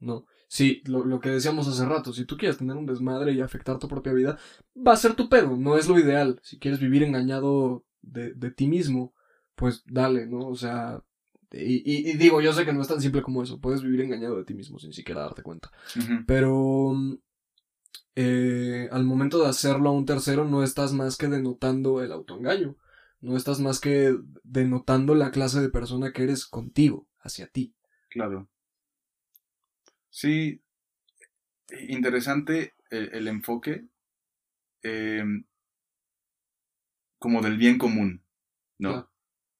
¿no? Sí, lo que decíamos hace rato, si tú quieres tener un desmadre y afectar tu propia vida, va a ser tu pedo, no es lo ideal. Si quieres vivir engañado de ti mismo, pues dale, ¿no? O sea, y digo, yo sé que no es tan simple como eso, puedes vivir engañado de ti mismo sin siquiera darte cuenta. Uh-huh. Pero... al momento de hacerlo a un tercero no estás más que denotando el autoengaño, no estás más que denotando la clase de persona que eres contigo, hacia ti. Claro. Sí, interesante el enfoque como del bien común, ¿no? Claro.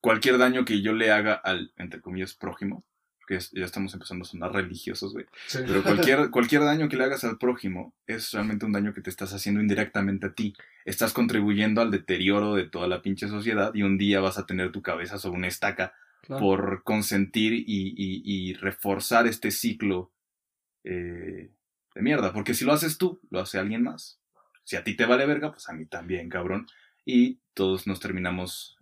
Cualquier daño que yo le haga al, entre comillas, prójimo, porque ya estamos empezando a sonar religiosos, güey. Sí. Pero cualquier daño que le hagas al prójimo es realmente un daño que te estás haciendo indirectamente a ti. Estás contribuyendo al deterioro de toda la pinche sociedad y un día vas a tener tu cabeza sobre una estaca, claro, por consentir y reforzar este ciclo de mierda. Porque si lo haces tú, lo hace alguien más. Si a ti te vale verga, pues a mí también, cabrón. Y todos nos terminamos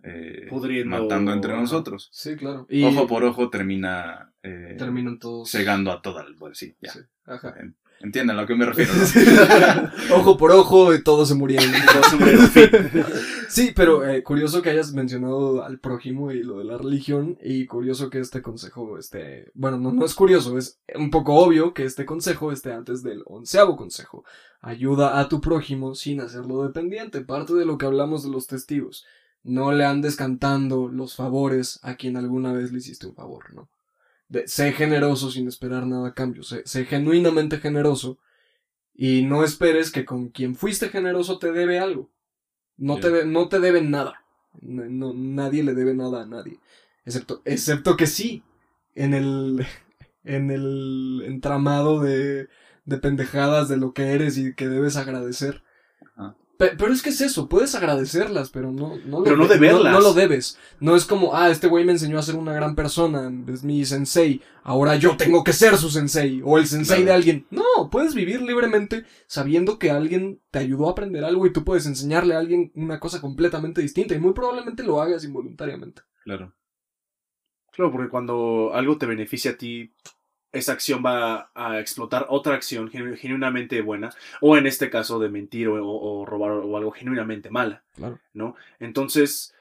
matando entre nosotros. Sí, claro. Y ojo por ojo terminan todos cegando a toda el... Bueno, sí, ya. Sí, ajá. Entienden a lo que me refiero, ¿no? Ojo por ojo y todos se murieron. Sí, pero curioso que hayas mencionado al prójimo y lo de la religión. Y curioso que este consejo esté... Bueno, no es curioso, es un poco obvio que este consejo esté antes del 11º consejo. Ayuda a tu prójimo sin hacerlo dependiente. Parte de lo que hablamos de los testigos. No le andes cantando los favores a quien alguna vez le hiciste un favor, ¿no? Sé generoso sin esperar nada a cambio. Sé genuinamente generoso y no esperes que con quien fuiste generoso te debe algo. No te deben nada. No, nadie le debe nada a nadie. Excepto que sí, en el entramado de pendejadas de lo que eres y que debes agradecer. Ajá. Pero es que es eso, puedes agradecerlas, pero no deberlas. No lo debes. No es como, este güey me enseñó a ser una gran persona, es mi sensei, ahora yo tengo que ser su sensei, o el sensei, claro, de alguien. No, puedes vivir libremente sabiendo que alguien te ayudó a aprender algo y tú puedes enseñarle a alguien una cosa completamente distinta y muy probablemente lo hagas involuntariamente. Claro. Claro, porque cuando algo te beneficia a ti, esa acción va a explotar otra acción genuinamente buena, o en este caso de mentir o robar o algo genuinamente mala, claro, ¿no? Entonces,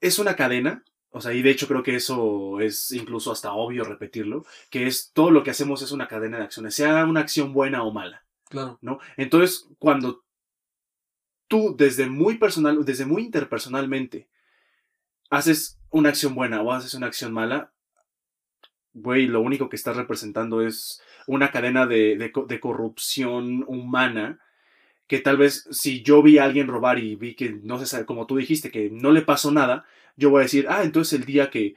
es una cadena, o sea, y de hecho creo que eso es incluso hasta obvio repetirlo, que es todo lo que hacemos es una cadena de acciones, sea una acción buena o mala, claro, ¿no? Entonces, cuando tú desde muy interpersonalmente, haces una acción buena o haces una acción mala, güey, lo único que estás representando es una cadena de corrupción humana que tal vez si yo vi a alguien robar y vi que, no sé, como tú dijiste, que no le pasó nada, yo voy a decir, entonces el día que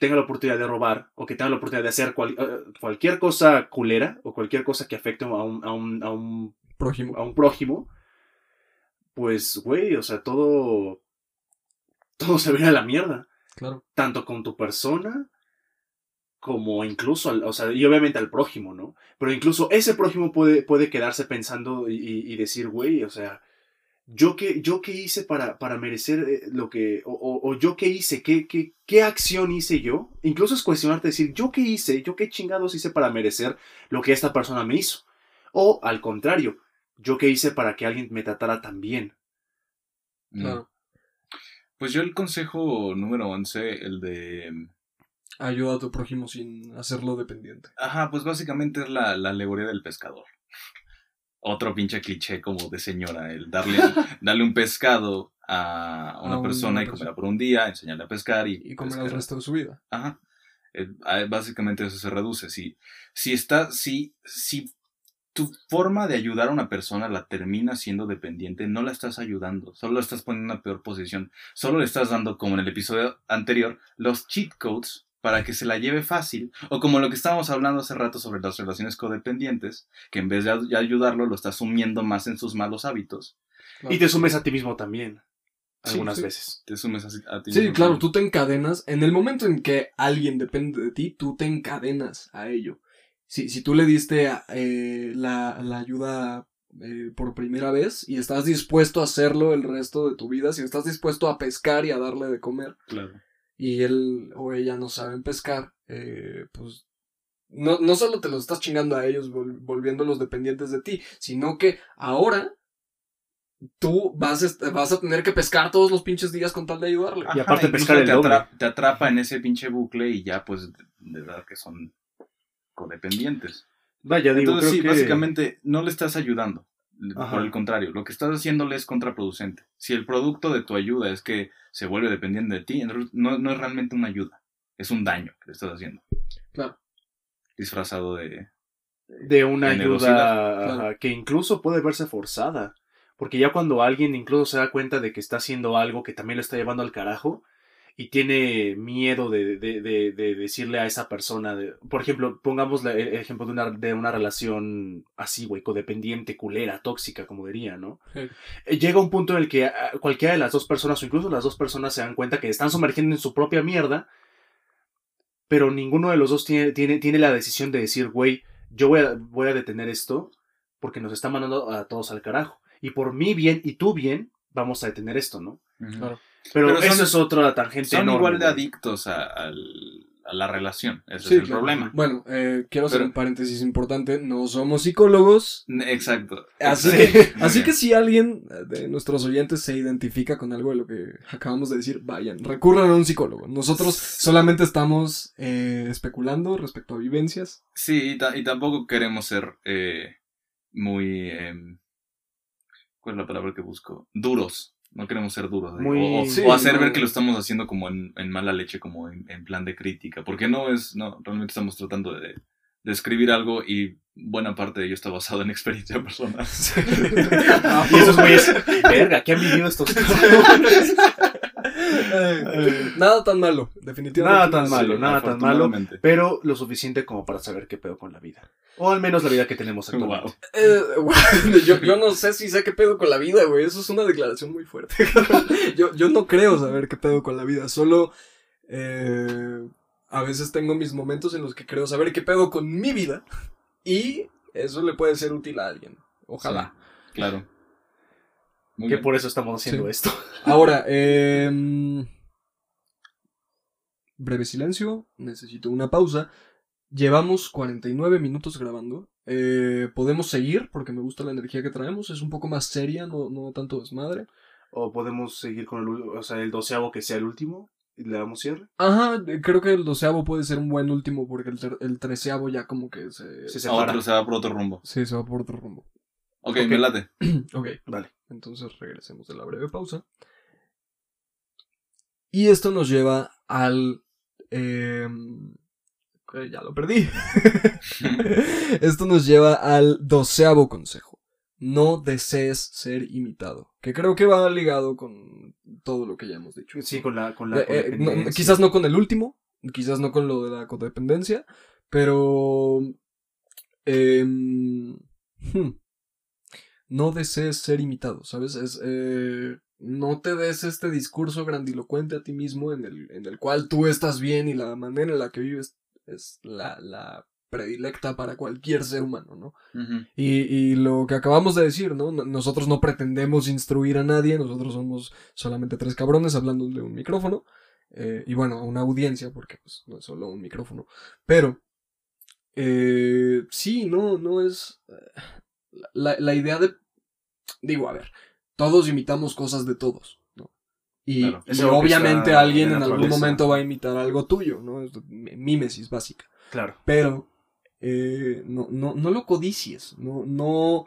tenga la oportunidad de robar o que tenga la oportunidad de hacer cualquier cosa culera o cualquier cosa que afecte a un prójimo. A un prójimo, pues, güey, o sea, todo se ve a la mierda. Claro. Tanto con tu persona como incluso, o sea, y obviamente al prójimo, ¿no? Pero incluso ese prójimo puede quedarse pensando y decir, güey, o sea, ¿yo qué hice para merecer lo que, o yo qué hice, qué acción hice yo? Incluso es cuestionarte, decir, ¿yo qué hice? ¿Yo qué chingados hice para merecer lo que esta persona me hizo? O al contrario, ¿yo qué hice para que alguien me tratara tan bien? Claro. Pues yo el consejo número 11, el de... ayuda a tu prójimo sin hacerlo dependiente. Ajá, pues básicamente es la alegoría del pescador. Otro pinche cliché como de señora, el darle un pescado a una persona y comerla por un día, enseñarle a pescar y comer el resto de su vida. Ajá, básicamente eso se reduce. Si tu forma de ayudar a una persona la termina siendo dependiente, no la estás ayudando, solo la estás poniendo en una peor posición, solo le estás dando, como en el episodio anterior, los cheat codes para que se la lleve fácil, o como lo que estábamos hablando hace rato sobre las relaciones codependientes, que en vez de ayudarlo, lo estás sumiendo más en sus malos hábitos. Claro. Y te sumes a ti mismo también, algunas veces. Te sumes a ti mismo. Sí, claro, tú te encadenas, en el momento en que alguien depende de ti, tú te encadenas a ello. Si tú le diste la ayuda por primera vez y estás dispuesto a hacerlo el resto de tu vida, si estás dispuesto a pescar y a darle de comer... Claro. Y él o ella no saben pescar, pues no solo te los estás chingando a ellos volviéndolos dependientes de ti, sino que ahora tú vas a tener que pescar todos los pinches días con tal de ayudarle. Ajá, y aparte pescar te atrapa en ese pinche bucle y ya pues de verdad que son codependientes. Vaya, digo, entonces creo que... básicamente no le estás ayudando. Ajá. Por el contrario, lo que estás haciéndole es contraproducente. Si el producto de tu ayuda es que se vuelve dependiente de ti, no es realmente una ayuda, es un daño que le estás haciendo. Claro. Disfrazado de una ayuda, claro, que incluso puede verse forzada. Porque ya cuando alguien incluso se da cuenta de que está haciendo algo que también lo está llevando al carajo y tiene miedo de decirle a esa persona, por ejemplo, pongamos el ejemplo de una relación así, güey, codependiente, culera, tóxica, como diría, ¿no? Sí. Llega un punto en el que cualquiera de las dos personas, o incluso las dos personas, se dan cuenta que están sumergiendo en su propia mierda, pero ninguno de los dos tiene la decisión de decir, güey, yo voy a detener esto porque nos está mandando a todos al carajo. Y por mi bien y tu bien, vamos a detener esto, ¿no? Uh-huh. Claro. Pero eso es otra tangente enorme. Son igual de adictos a la relación. Ese es el problema. Bueno, quiero hacer un paréntesis importante. No somos psicólogos. Exacto. Así que si alguien de nuestros oyentes se identifica con algo de lo que acabamos de decir, vayan, recurran a un psicólogo. Nosotros solamente estamos especulando respecto a vivencias. Sí, y tampoco queremos ser muy... ¿cuál es la palabra que busco? Duros. No queremos ser duros, o hacer ver que lo estamos haciendo como en mala leche, como en plan de crítica. Porque realmente estamos tratando de escribir algo y buena parte de ello está basado en experiencia personal. Y esos güeyes, verga, ¿qué han vivido estos cabrones? Nada tan malo, definitivamente. Nada tan malo, pero lo suficiente como para saber qué pedo con la vida. O al menos la vida que tenemos actualmente. Wow. Yo no sé si sé qué pedo con la vida, güey. Eso es una declaración muy fuerte. Yo no creo saber qué pedo con la vida. Solo a veces tengo mis momentos en los que creo saber qué pedo con mi vida. Y eso le puede ser útil a alguien. Ojalá. Sí, claro. Muy que bien. Por eso estamos haciendo esto. Ahora, breve silencio. Necesito una pausa. Llevamos 49 minutos grabando. Podemos seguir porque me gusta la energía que traemos. Es un poco más seria, no tanto desmadre. O podemos seguir con el 12avo que sea el último. ¿Y le damos cierre? Ajá, creo que el 12avo puede ser un buen último porque el 13avo ya como que se separa. Otro, se va por otro rumbo. Sí, se va por otro rumbo. Ok, me late. Ok, vale. Entonces regresemos de la breve pausa. Y esto nos lleva al... ya lo perdí. Esto nos lleva al 12avo consejo. No desees ser imitado. Que creo que va ligado con todo lo que ya hemos dicho. Sí, con la codependencia. Quizás no con el último. Quizás no con lo de la codependencia. Pero... no desees ser imitado, ¿sabes? No te des este discurso grandilocuente a ti mismo en el cual tú estás bien y la manera en la que vives es la predilecta para cualquier ser humano, ¿no? Uh-huh. Y lo que acabamos de decir, ¿no? Nosotros no pretendemos instruir a nadie, nosotros somos solamente tres cabrones hablando de un micrófono, y bueno, a una audiencia, porque pues, no es solo un micrófono, pero sí, no es... La idea de... Digo, a ver, todos imitamos cosas de todos, ¿no? Y, claro, y obviamente alguien en algún momento va a imitar algo tuyo, ¿no? Es mímesis básica. Claro. Pero no lo codicies, no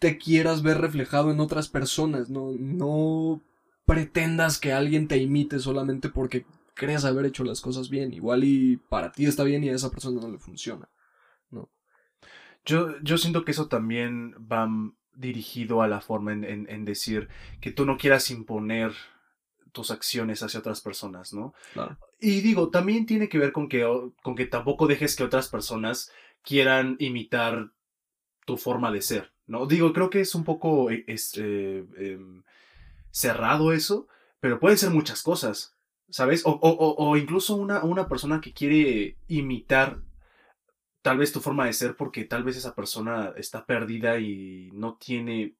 te quieras ver reflejado en otras personas, no pretendas que alguien te imite solamente porque crees haber hecho las cosas bien. Igual y para ti está bien y a esa persona no le funciona, ¿no? Yo siento que eso también va dirigido a la forma en decir que tú no quieras imponer tus acciones hacia otras personas, ¿no? Claro. Y digo, también tiene que ver con que tampoco dejes que otras personas quieran imitar tu forma de ser, ¿no? Digo, creo que es un poco cerrado eso, pero pueden ser muchas cosas, ¿sabes? O incluso una persona que quiere imitar tal vez tu forma de ser porque tal vez esa persona está perdida y no tiene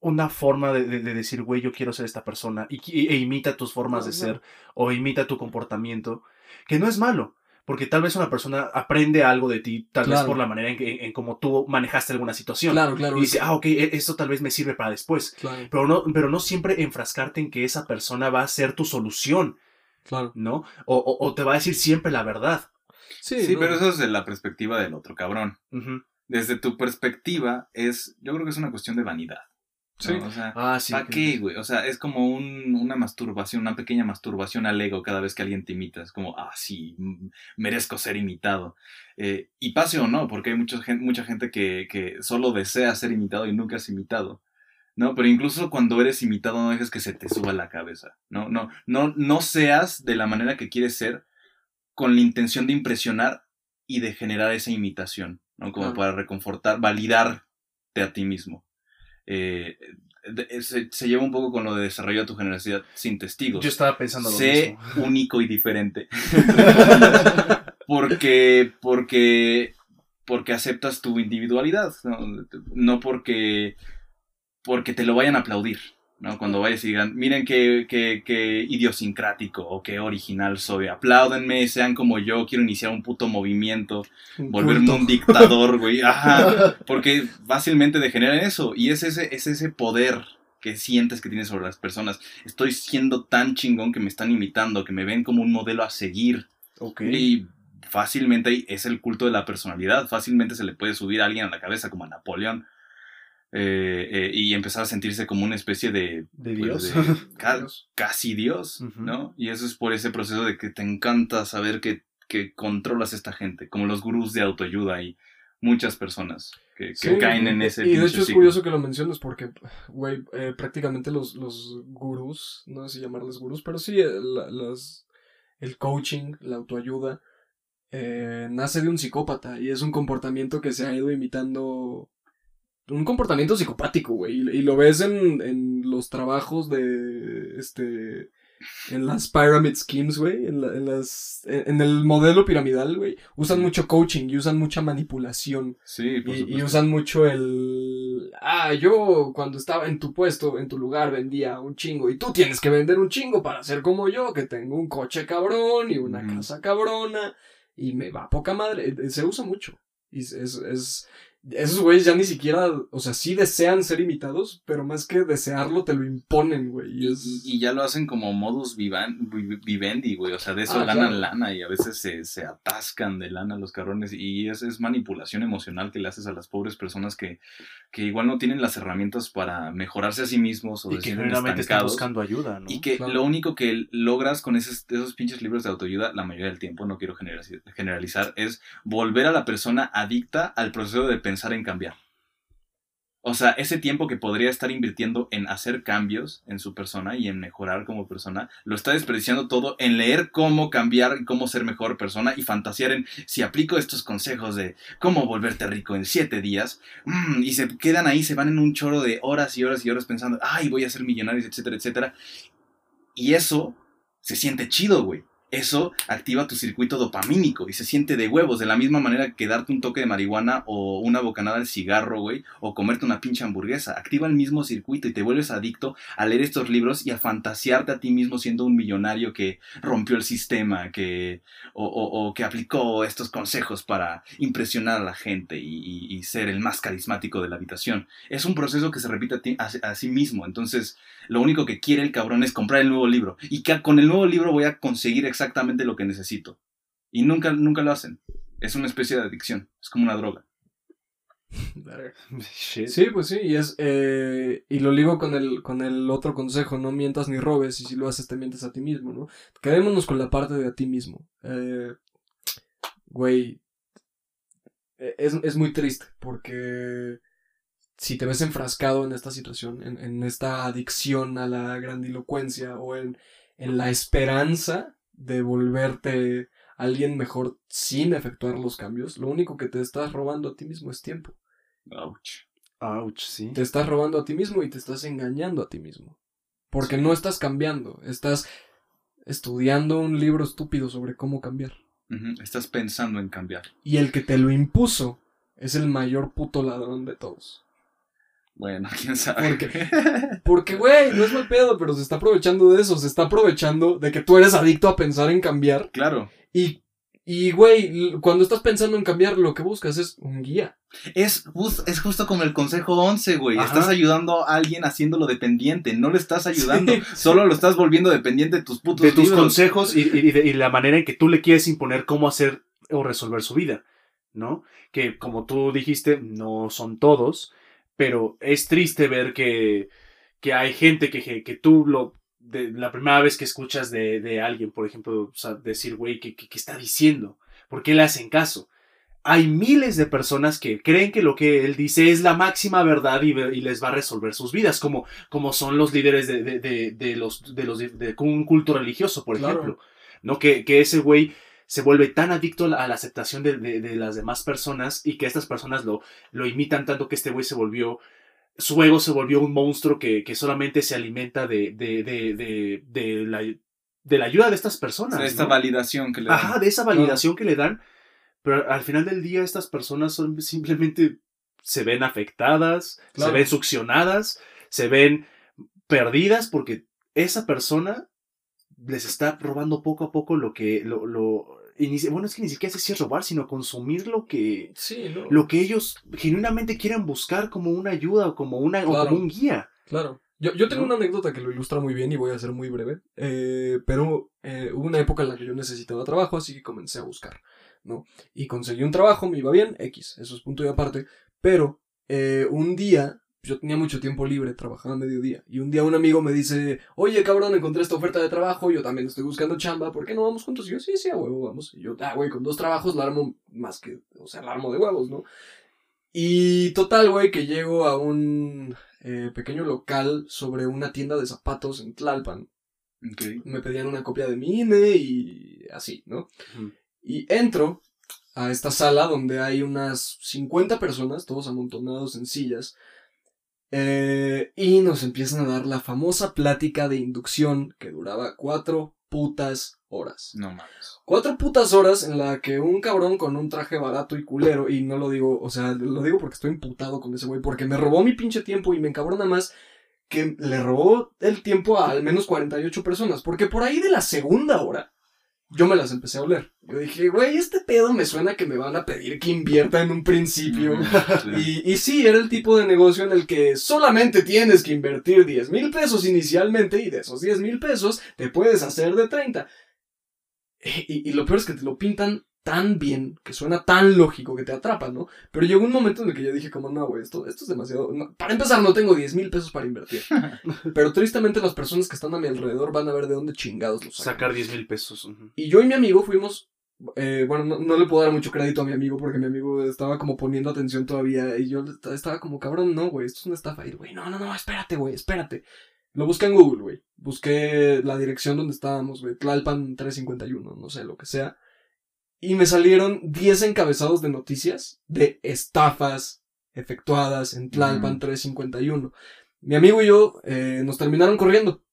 una forma de decir, güey, yo quiero ser esta persona e imita tus formas de ser o imita tu comportamiento, que no es malo, porque tal vez una persona aprende algo de ti, tal vez por la manera en cómo tú manejaste alguna situación. Claro, y dice, ok, esto tal vez me sirve para después. Claro. Pero no siempre enfrascarte en que esa persona va a ser tu solución, claro, ¿no? O te va a decir siempre la verdad. Sí, ¿no? Pero eso es de la perspectiva del otro cabrón. Uh-huh. Desde tu perspectiva yo creo que es una cuestión de vanidad, ¿no? Sí. O sea, sí, ¿para qué, güey? O sea, es como una masturbación, una pequeña masturbación al ego cada vez que alguien te imita. Es como, sí, merezco ser imitado. Y pase o no, porque hay mucha gente que solo desea ser imitado y nunca es imitado, ¿no? Pero incluso cuando eres imitado no dejes que se te suba la cabeza, ¿no? No seas de la manera que quieres ser con la intención de impresionar y de generar esa imitación, ¿no? Como para reconfortar, validarte a ti mismo. Se lleva un poco con lo de desarrollo de tu generosidad sin testigos. Yo estaba pensando lo mismo. Sé único y diferente. porque aceptas tu individualidad, ¿no? No porque te lo vayan a aplaudir, ¿no? Cuando vayas y digan, miren qué idiosincrático o qué original soy, apláudenme, sean como yo, quiero iniciar un puto movimiento, volverme un dictador, güey, ajá, porque fácilmente degeneran eso, y es ese poder que sientes que tienes sobre las personas, estoy siendo tan chingón que me están imitando, que me ven como un modelo a seguir, okay. Y fácilmente es el culto de la personalidad, fácilmente se le puede subir a alguien a la cabeza como a Napoleón, y empezar a sentirse como una especie de Dios. Casi Dios, uh-huh, ¿no? Y eso es por ese proceso de que te encanta saber que controlas a esta gente, como los gurús de autoayuda y muchas personas que caen en ese. Y de hecho es curioso que lo menciones porque, güey, prácticamente los gurús, no sé si llamarles gurús, pero sí el coaching, la autoayuda, nace de un psicópata y es un comportamiento que se ha ido imitando. Un comportamiento psicopático, güey. Y lo ves en los trabajos de... En las pyramid schemes, güey. En el modelo piramidal, güey. Usan mucho coaching y usan mucha manipulación. Sí, por supuesto. Y usan mucho el... yo cuando estaba en tu puesto, en tu lugar, vendía un chingo. Y tú tienes que vender un chingo para ser como yo, que tengo un coche cabrón y una casa cabrona. Y me va poca madre. Se usa mucho. Y esos güeyes ya ni siquiera, o sea, sí desean ser imitados, pero más que desearlo te lo imponen, güey. Y ya lo hacen como modus vivendi, güey, o sea, de eso ganan lana y a veces se atascan de lana los cabrones y esa es manipulación emocional que le haces a las pobres personas que igual no tienen las herramientas para mejorarse a sí mismos o que realmente están buscando ayuda, ¿no? Y que lo único que logras con esos pinches libros de autoayuda la mayoría del tiempo, no quiero generalizar, es volver a la persona adicta al proceso de pensar en cambiar. O sea, ese tiempo que podría estar invirtiendo en hacer cambios en su persona y en mejorar como persona, lo está desperdiciando todo en leer cómo cambiar y cómo ser mejor persona y fantasear en si aplico estos consejos de cómo volverte rico en 7 días, y se quedan ahí, se van en un chorro de horas y horas y horas pensando, voy a ser millonario, etcétera, etcétera. Y eso se siente chido, güey. eso activa tu circuito dopamínico y se siente de huevos, de la misma manera que darte un toque de marihuana o una bocanada de cigarro, güey, o comerte una pinche hamburguesa. Activa el mismo circuito y te vuelves adicto a leer estos libros y a fantasearte a ti mismo siendo un millonario que rompió el sistema, o que aplicó estos consejos para impresionar a la gente y ser el más carismático de la habitación. Es un proceso que se repite a sí mismo, entonces lo único que quiere el cabrón es comprar el nuevo libro y que con el nuevo libro voy a conseguir exactamente lo que necesito. Y nunca lo hacen. Es una especie de adicción. Es como una droga. Sí, pues sí. Y es y lo ligo con el otro consejo. No mientas ni robes. Y si lo haces te mientes a ti mismo, ¿no? Quedémonos con la parte de a ti mismo. Güey. Es muy triste. Porque si te ves enfrascado en esta situación, en esta adicción a la grandilocuencia o en la esperanza de volverte alguien mejor sin efectuar los cambios, lo único que te estás robando a ti mismo es tiempo. Ouch, sí. Te estás robando a ti mismo y te estás engañando a ti mismo. Porque sí. No estás cambiando, estás estudiando un libro estúpido sobre cómo cambiar. Uh-huh. Estás pensando en cambiar. Y el que te lo impuso es el mayor puto ladrón de todos. Bueno, quién sabe. Porque, güey, no es mal pedo, pero se está aprovechando de eso. Se está aprovechando de que tú eres adicto a pensar en cambiar. Claro. Y güey, cuando estás pensando en cambiar, lo que buscas es un guía. Es justo como el consejo 11, güey. Ajá. Estás ayudando a alguien haciéndolo dependiente. No lo estás ayudando. Sí. Solo lo estás volviendo dependiente de tus putos libros. De tus consejos y la manera en que tú le quieres imponer cómo hacer o resolver su vida, ¿no? Que, como tú dijiste, no son todos. Pero es triste ver que hay gente que tú, la primera vez que escuchas de alguien, por ejemplo, o sea, decir, güey, ¿qué está diciendo? ¿Por qué le hacen caso? Hay miles de personas que creen que lo que él dice es la máxima verdad y les va a resolver sus vidas, como son los líderes de un culto religioso, por claro. ejemplo. ¿No? Que ese güey se vuelve tan adicto a la aceptación de las demás personas y que estas personas lo imitan tanto que este güey su ego se volvió un monstruo que solamente se alimenta de la ayuda de estas personas. De esta, ¿no?, validación que le dan. Ajá, de esa validación que le dan, pero al final del día estas personas simplemente se ven afectadas, claro. Se ven succionadas, se ven perdidas porque esa persona les está robando poco a poco lo que bueno, es que ni siquiera sé si es robar, sino consumir lo que ellos genuinamente quieran buscar como una ayuda o como claro. o como un guía. Claro. Yo tengo una anécdota que lo ilustra muy bien y voy a ser muy breve. Pero hubo una época en la que yo necesitaba trabajo, así que comencé a buscar, ¿no? Y conseguí un trabajo, me iba bien, X, eso es punto y aparte. Pero un día yo tenía mucho tiempo libre, trabajaba a mediodía. Y un día un amigo me dice, oye, cabrón, encontré esta oferta de trabajo, yo también estoy buscando chamba, ¿por qué no vamos juntos? Y yo, sí, a huevo, vamos. Y yo, güey, con dos trabajos la armo más que, o sea, la armo de huevos, ¿no? Y total, güey, que llego a un pequeño local sobre una tienda de zapatos en Tlalpan. Okay. Me pedían una copia de mi INE y así, ¿no? Uh-huh. Y entro a esta sala donde hay unas 50 personas, todos amontonados en sillas. Y nos empiezan a dar la famosa plática de inducción que duraba 4 putas horas. No mames. 4 putas horas en la que un cabrón con un traje barato y culero, y no lo digo, o sea, lo digo porque estoy imputado con ese güey, porque me robó mi pinche tiempo y me encabrona más que le robó el tiempo a al menos 48 personas, porque por ahí de la segunda hora yo me las empecé a oler. Yo dije, güey, este pedo me suena que me van a pedir que invierta en un principio. Sí. Y sí, era el tipo de negocio en el que solamente tienes que invertir 10,000 pesos inicialmente y de esos 10,000 pesos te puedes hacer de 30. Y lo peor es que te lo pintan tan bien, que suena tan lógico, que te atrapa, ¿no? Pero llegó un momento en el que yo dije como, no, güey, esto es demasiado. No, para empezar, no tengo 10,000 pesos para invertir. Pero tristemente las personas que están a mi alrededor van a ver de dónde chingados los sacan. Sacar 10,000 pesos. Uh-huh. Y yo y mi amigo fuimos, bueno, no le puedo dar mucho crédito a mi amigo porque mi amigo estaba como poniendo atención todavía. Y yo estaba como, cabrón, no, güey, esto es una estafa. Y güey, no, espérate, güey, espérate. Lo busqué en Google, güey. Busqué la dirección donde estábamos, güey. Tlalpan 351, no sé, lo que sea. Y me salieron 10 encabezados de noticias de estafas efectuadas en Tlalpan 351. Mi amigo y yo nos terminaron corriendo.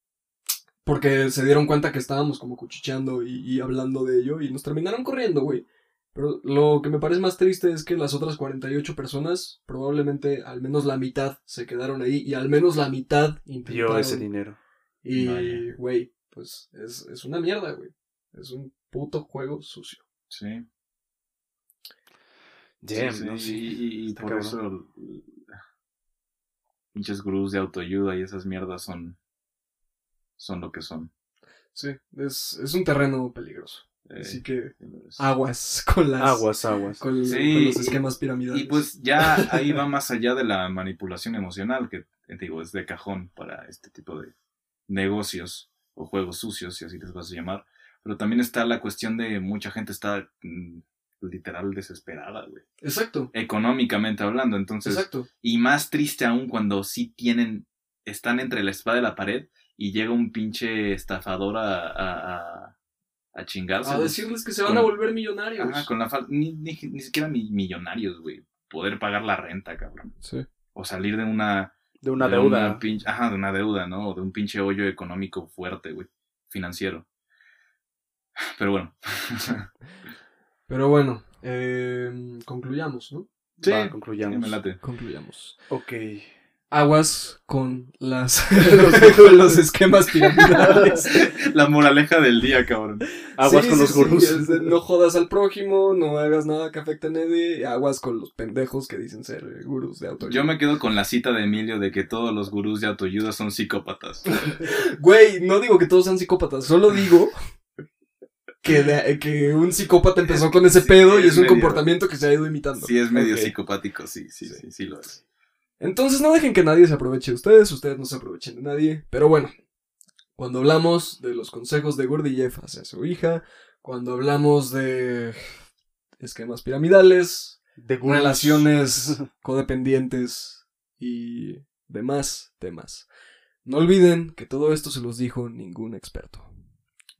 Porque se dieron cuenta que estábamos como cuchicheando y hablando de ello y nos terminaron corriendo, güey. Pero lo que me parece más triste es que las otras 48 personas, probablemente al menos la mitad se quedaron ahí y al menos la mitad intentaron. Dio ese dinero. Y, vaya, güey, pues es una mierda, güey. Es un puto juego sucio. Sí. Damn, sí, sí, ¿no? Sí, y por cabrón. Eso pinches gurús de autoayuda y esas mierdas son lo que son. Sí, es un terreno peligroso. Así que aguas con las... Aguas. Con los esquemas piramidales. Y pues ya ahí va más allá de la manipulación emocional, que digo, es de cajón para este tipo de negocios o juegos sucios, si así les vas a llamar. Pero también está la cuestión de mucha gente está literal desesperada, güey. Exacto. Económicamente hablando, entonces. Exacto. Y más triste aún cuando sí están entre la espada y la pared y llega un pinche estafador a chingarse. A decirles que se van a volver millonarios. Ajá, con la falta. Ni siquiera millonarios, güey. Poder pagar la renta, cabrón. Sí. O salir de una... De una deuda. De una deuda, ¿no? O de un pinche hoyo económico fuerte, güey. Financiero. Pero bueno. Pero bueno, concluyamos, ¿no? Sí, concluyamos. Sí, me late. Concluyamos. Ok. Aguas con los esquemas piramidales. La moraleja del día, cabrón. Aguas con los gurús. Sí, no jodas al prójimo, no hagas nada que afecte a nadie. Aguas con los pendejos que dicen ser gurús de autoayuda. Yo me quedo con la cita de Emilio de que todos los gurús de autoayuda son psicópatas. Güey, no digo que todos sean psicópatas, solo digo... Que un psicópata empezó con ese pedo y es un medio, comportamiento que se ha ido imitando. Sí, es medio psicopático, sí lo es. Entonces no dejen que nadie se aproveche de ustedes, ustedes no se aprovechen de nadie. Pero bueno, cuando hablamos de los consejos de Gurdjieff hacia su hija, cuando hablamos de esquemas piramidales, de relaciones codependientes y demás temas, no olviden que todo esto se los dijo ningún experto.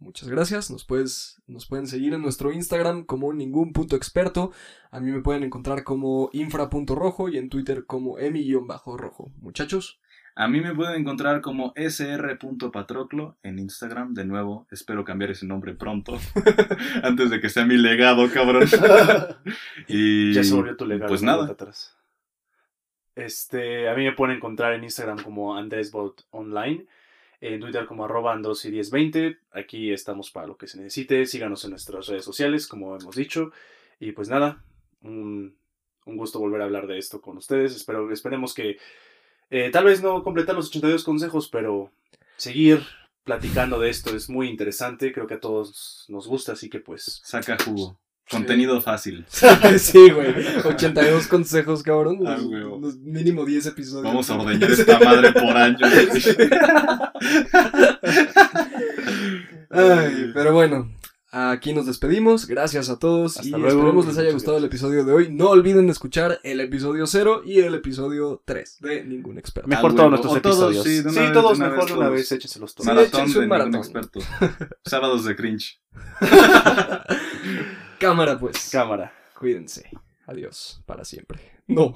Muchas gracias, nos pueden seguir en nuestro Instagram como ningún.experto. A mí me pueden encontrar como infra.rojo y en Twitter como emi_rojo. Muchachos. A mí me pueden encontrar como sr.patroclo en Instagram. De nuevo, espero cambiar ese nombre pronto. Antes de que sea mi legado, cabrón. Y ya se volvió tu legado. Pues nada. A mí me pueden encontrar en Instagram como andresbotonline. En Twitter como @androsi1020. Aquí estamos para lo que se necesite. Síganos en nuestras redes sociales, como hemos dicho. Y pues nada, un gusto volver a hablar de esto con ustedes. Esperemos que tal vez no completar los 82 consejos, pero seguir platicando de esto es muy interesante. Creo que a todos nos gusta, así que pues... Saca jugo. Contenido fácil. Sí, güey. 82 consejos, cabrón. Ah, mínimo 10 episodios. Vamos a ordeñar esta madre por año. Ay, pero bueno, aquí nos despedimos. Gracias a todos. Hasta luego. Esperemos les haya gustado el episodio de hoy. No olviden escuchar el episodio 0 y el episodio 3 de Ningún Experto. Mejor todos nuestros episodios. Todos, mejor de una vez, échenselos todos. Maratón de Ningún Experto. Sábados de cringe. Cámara, pues. Cámara. Cuídense. Adiós. Para siempre. No.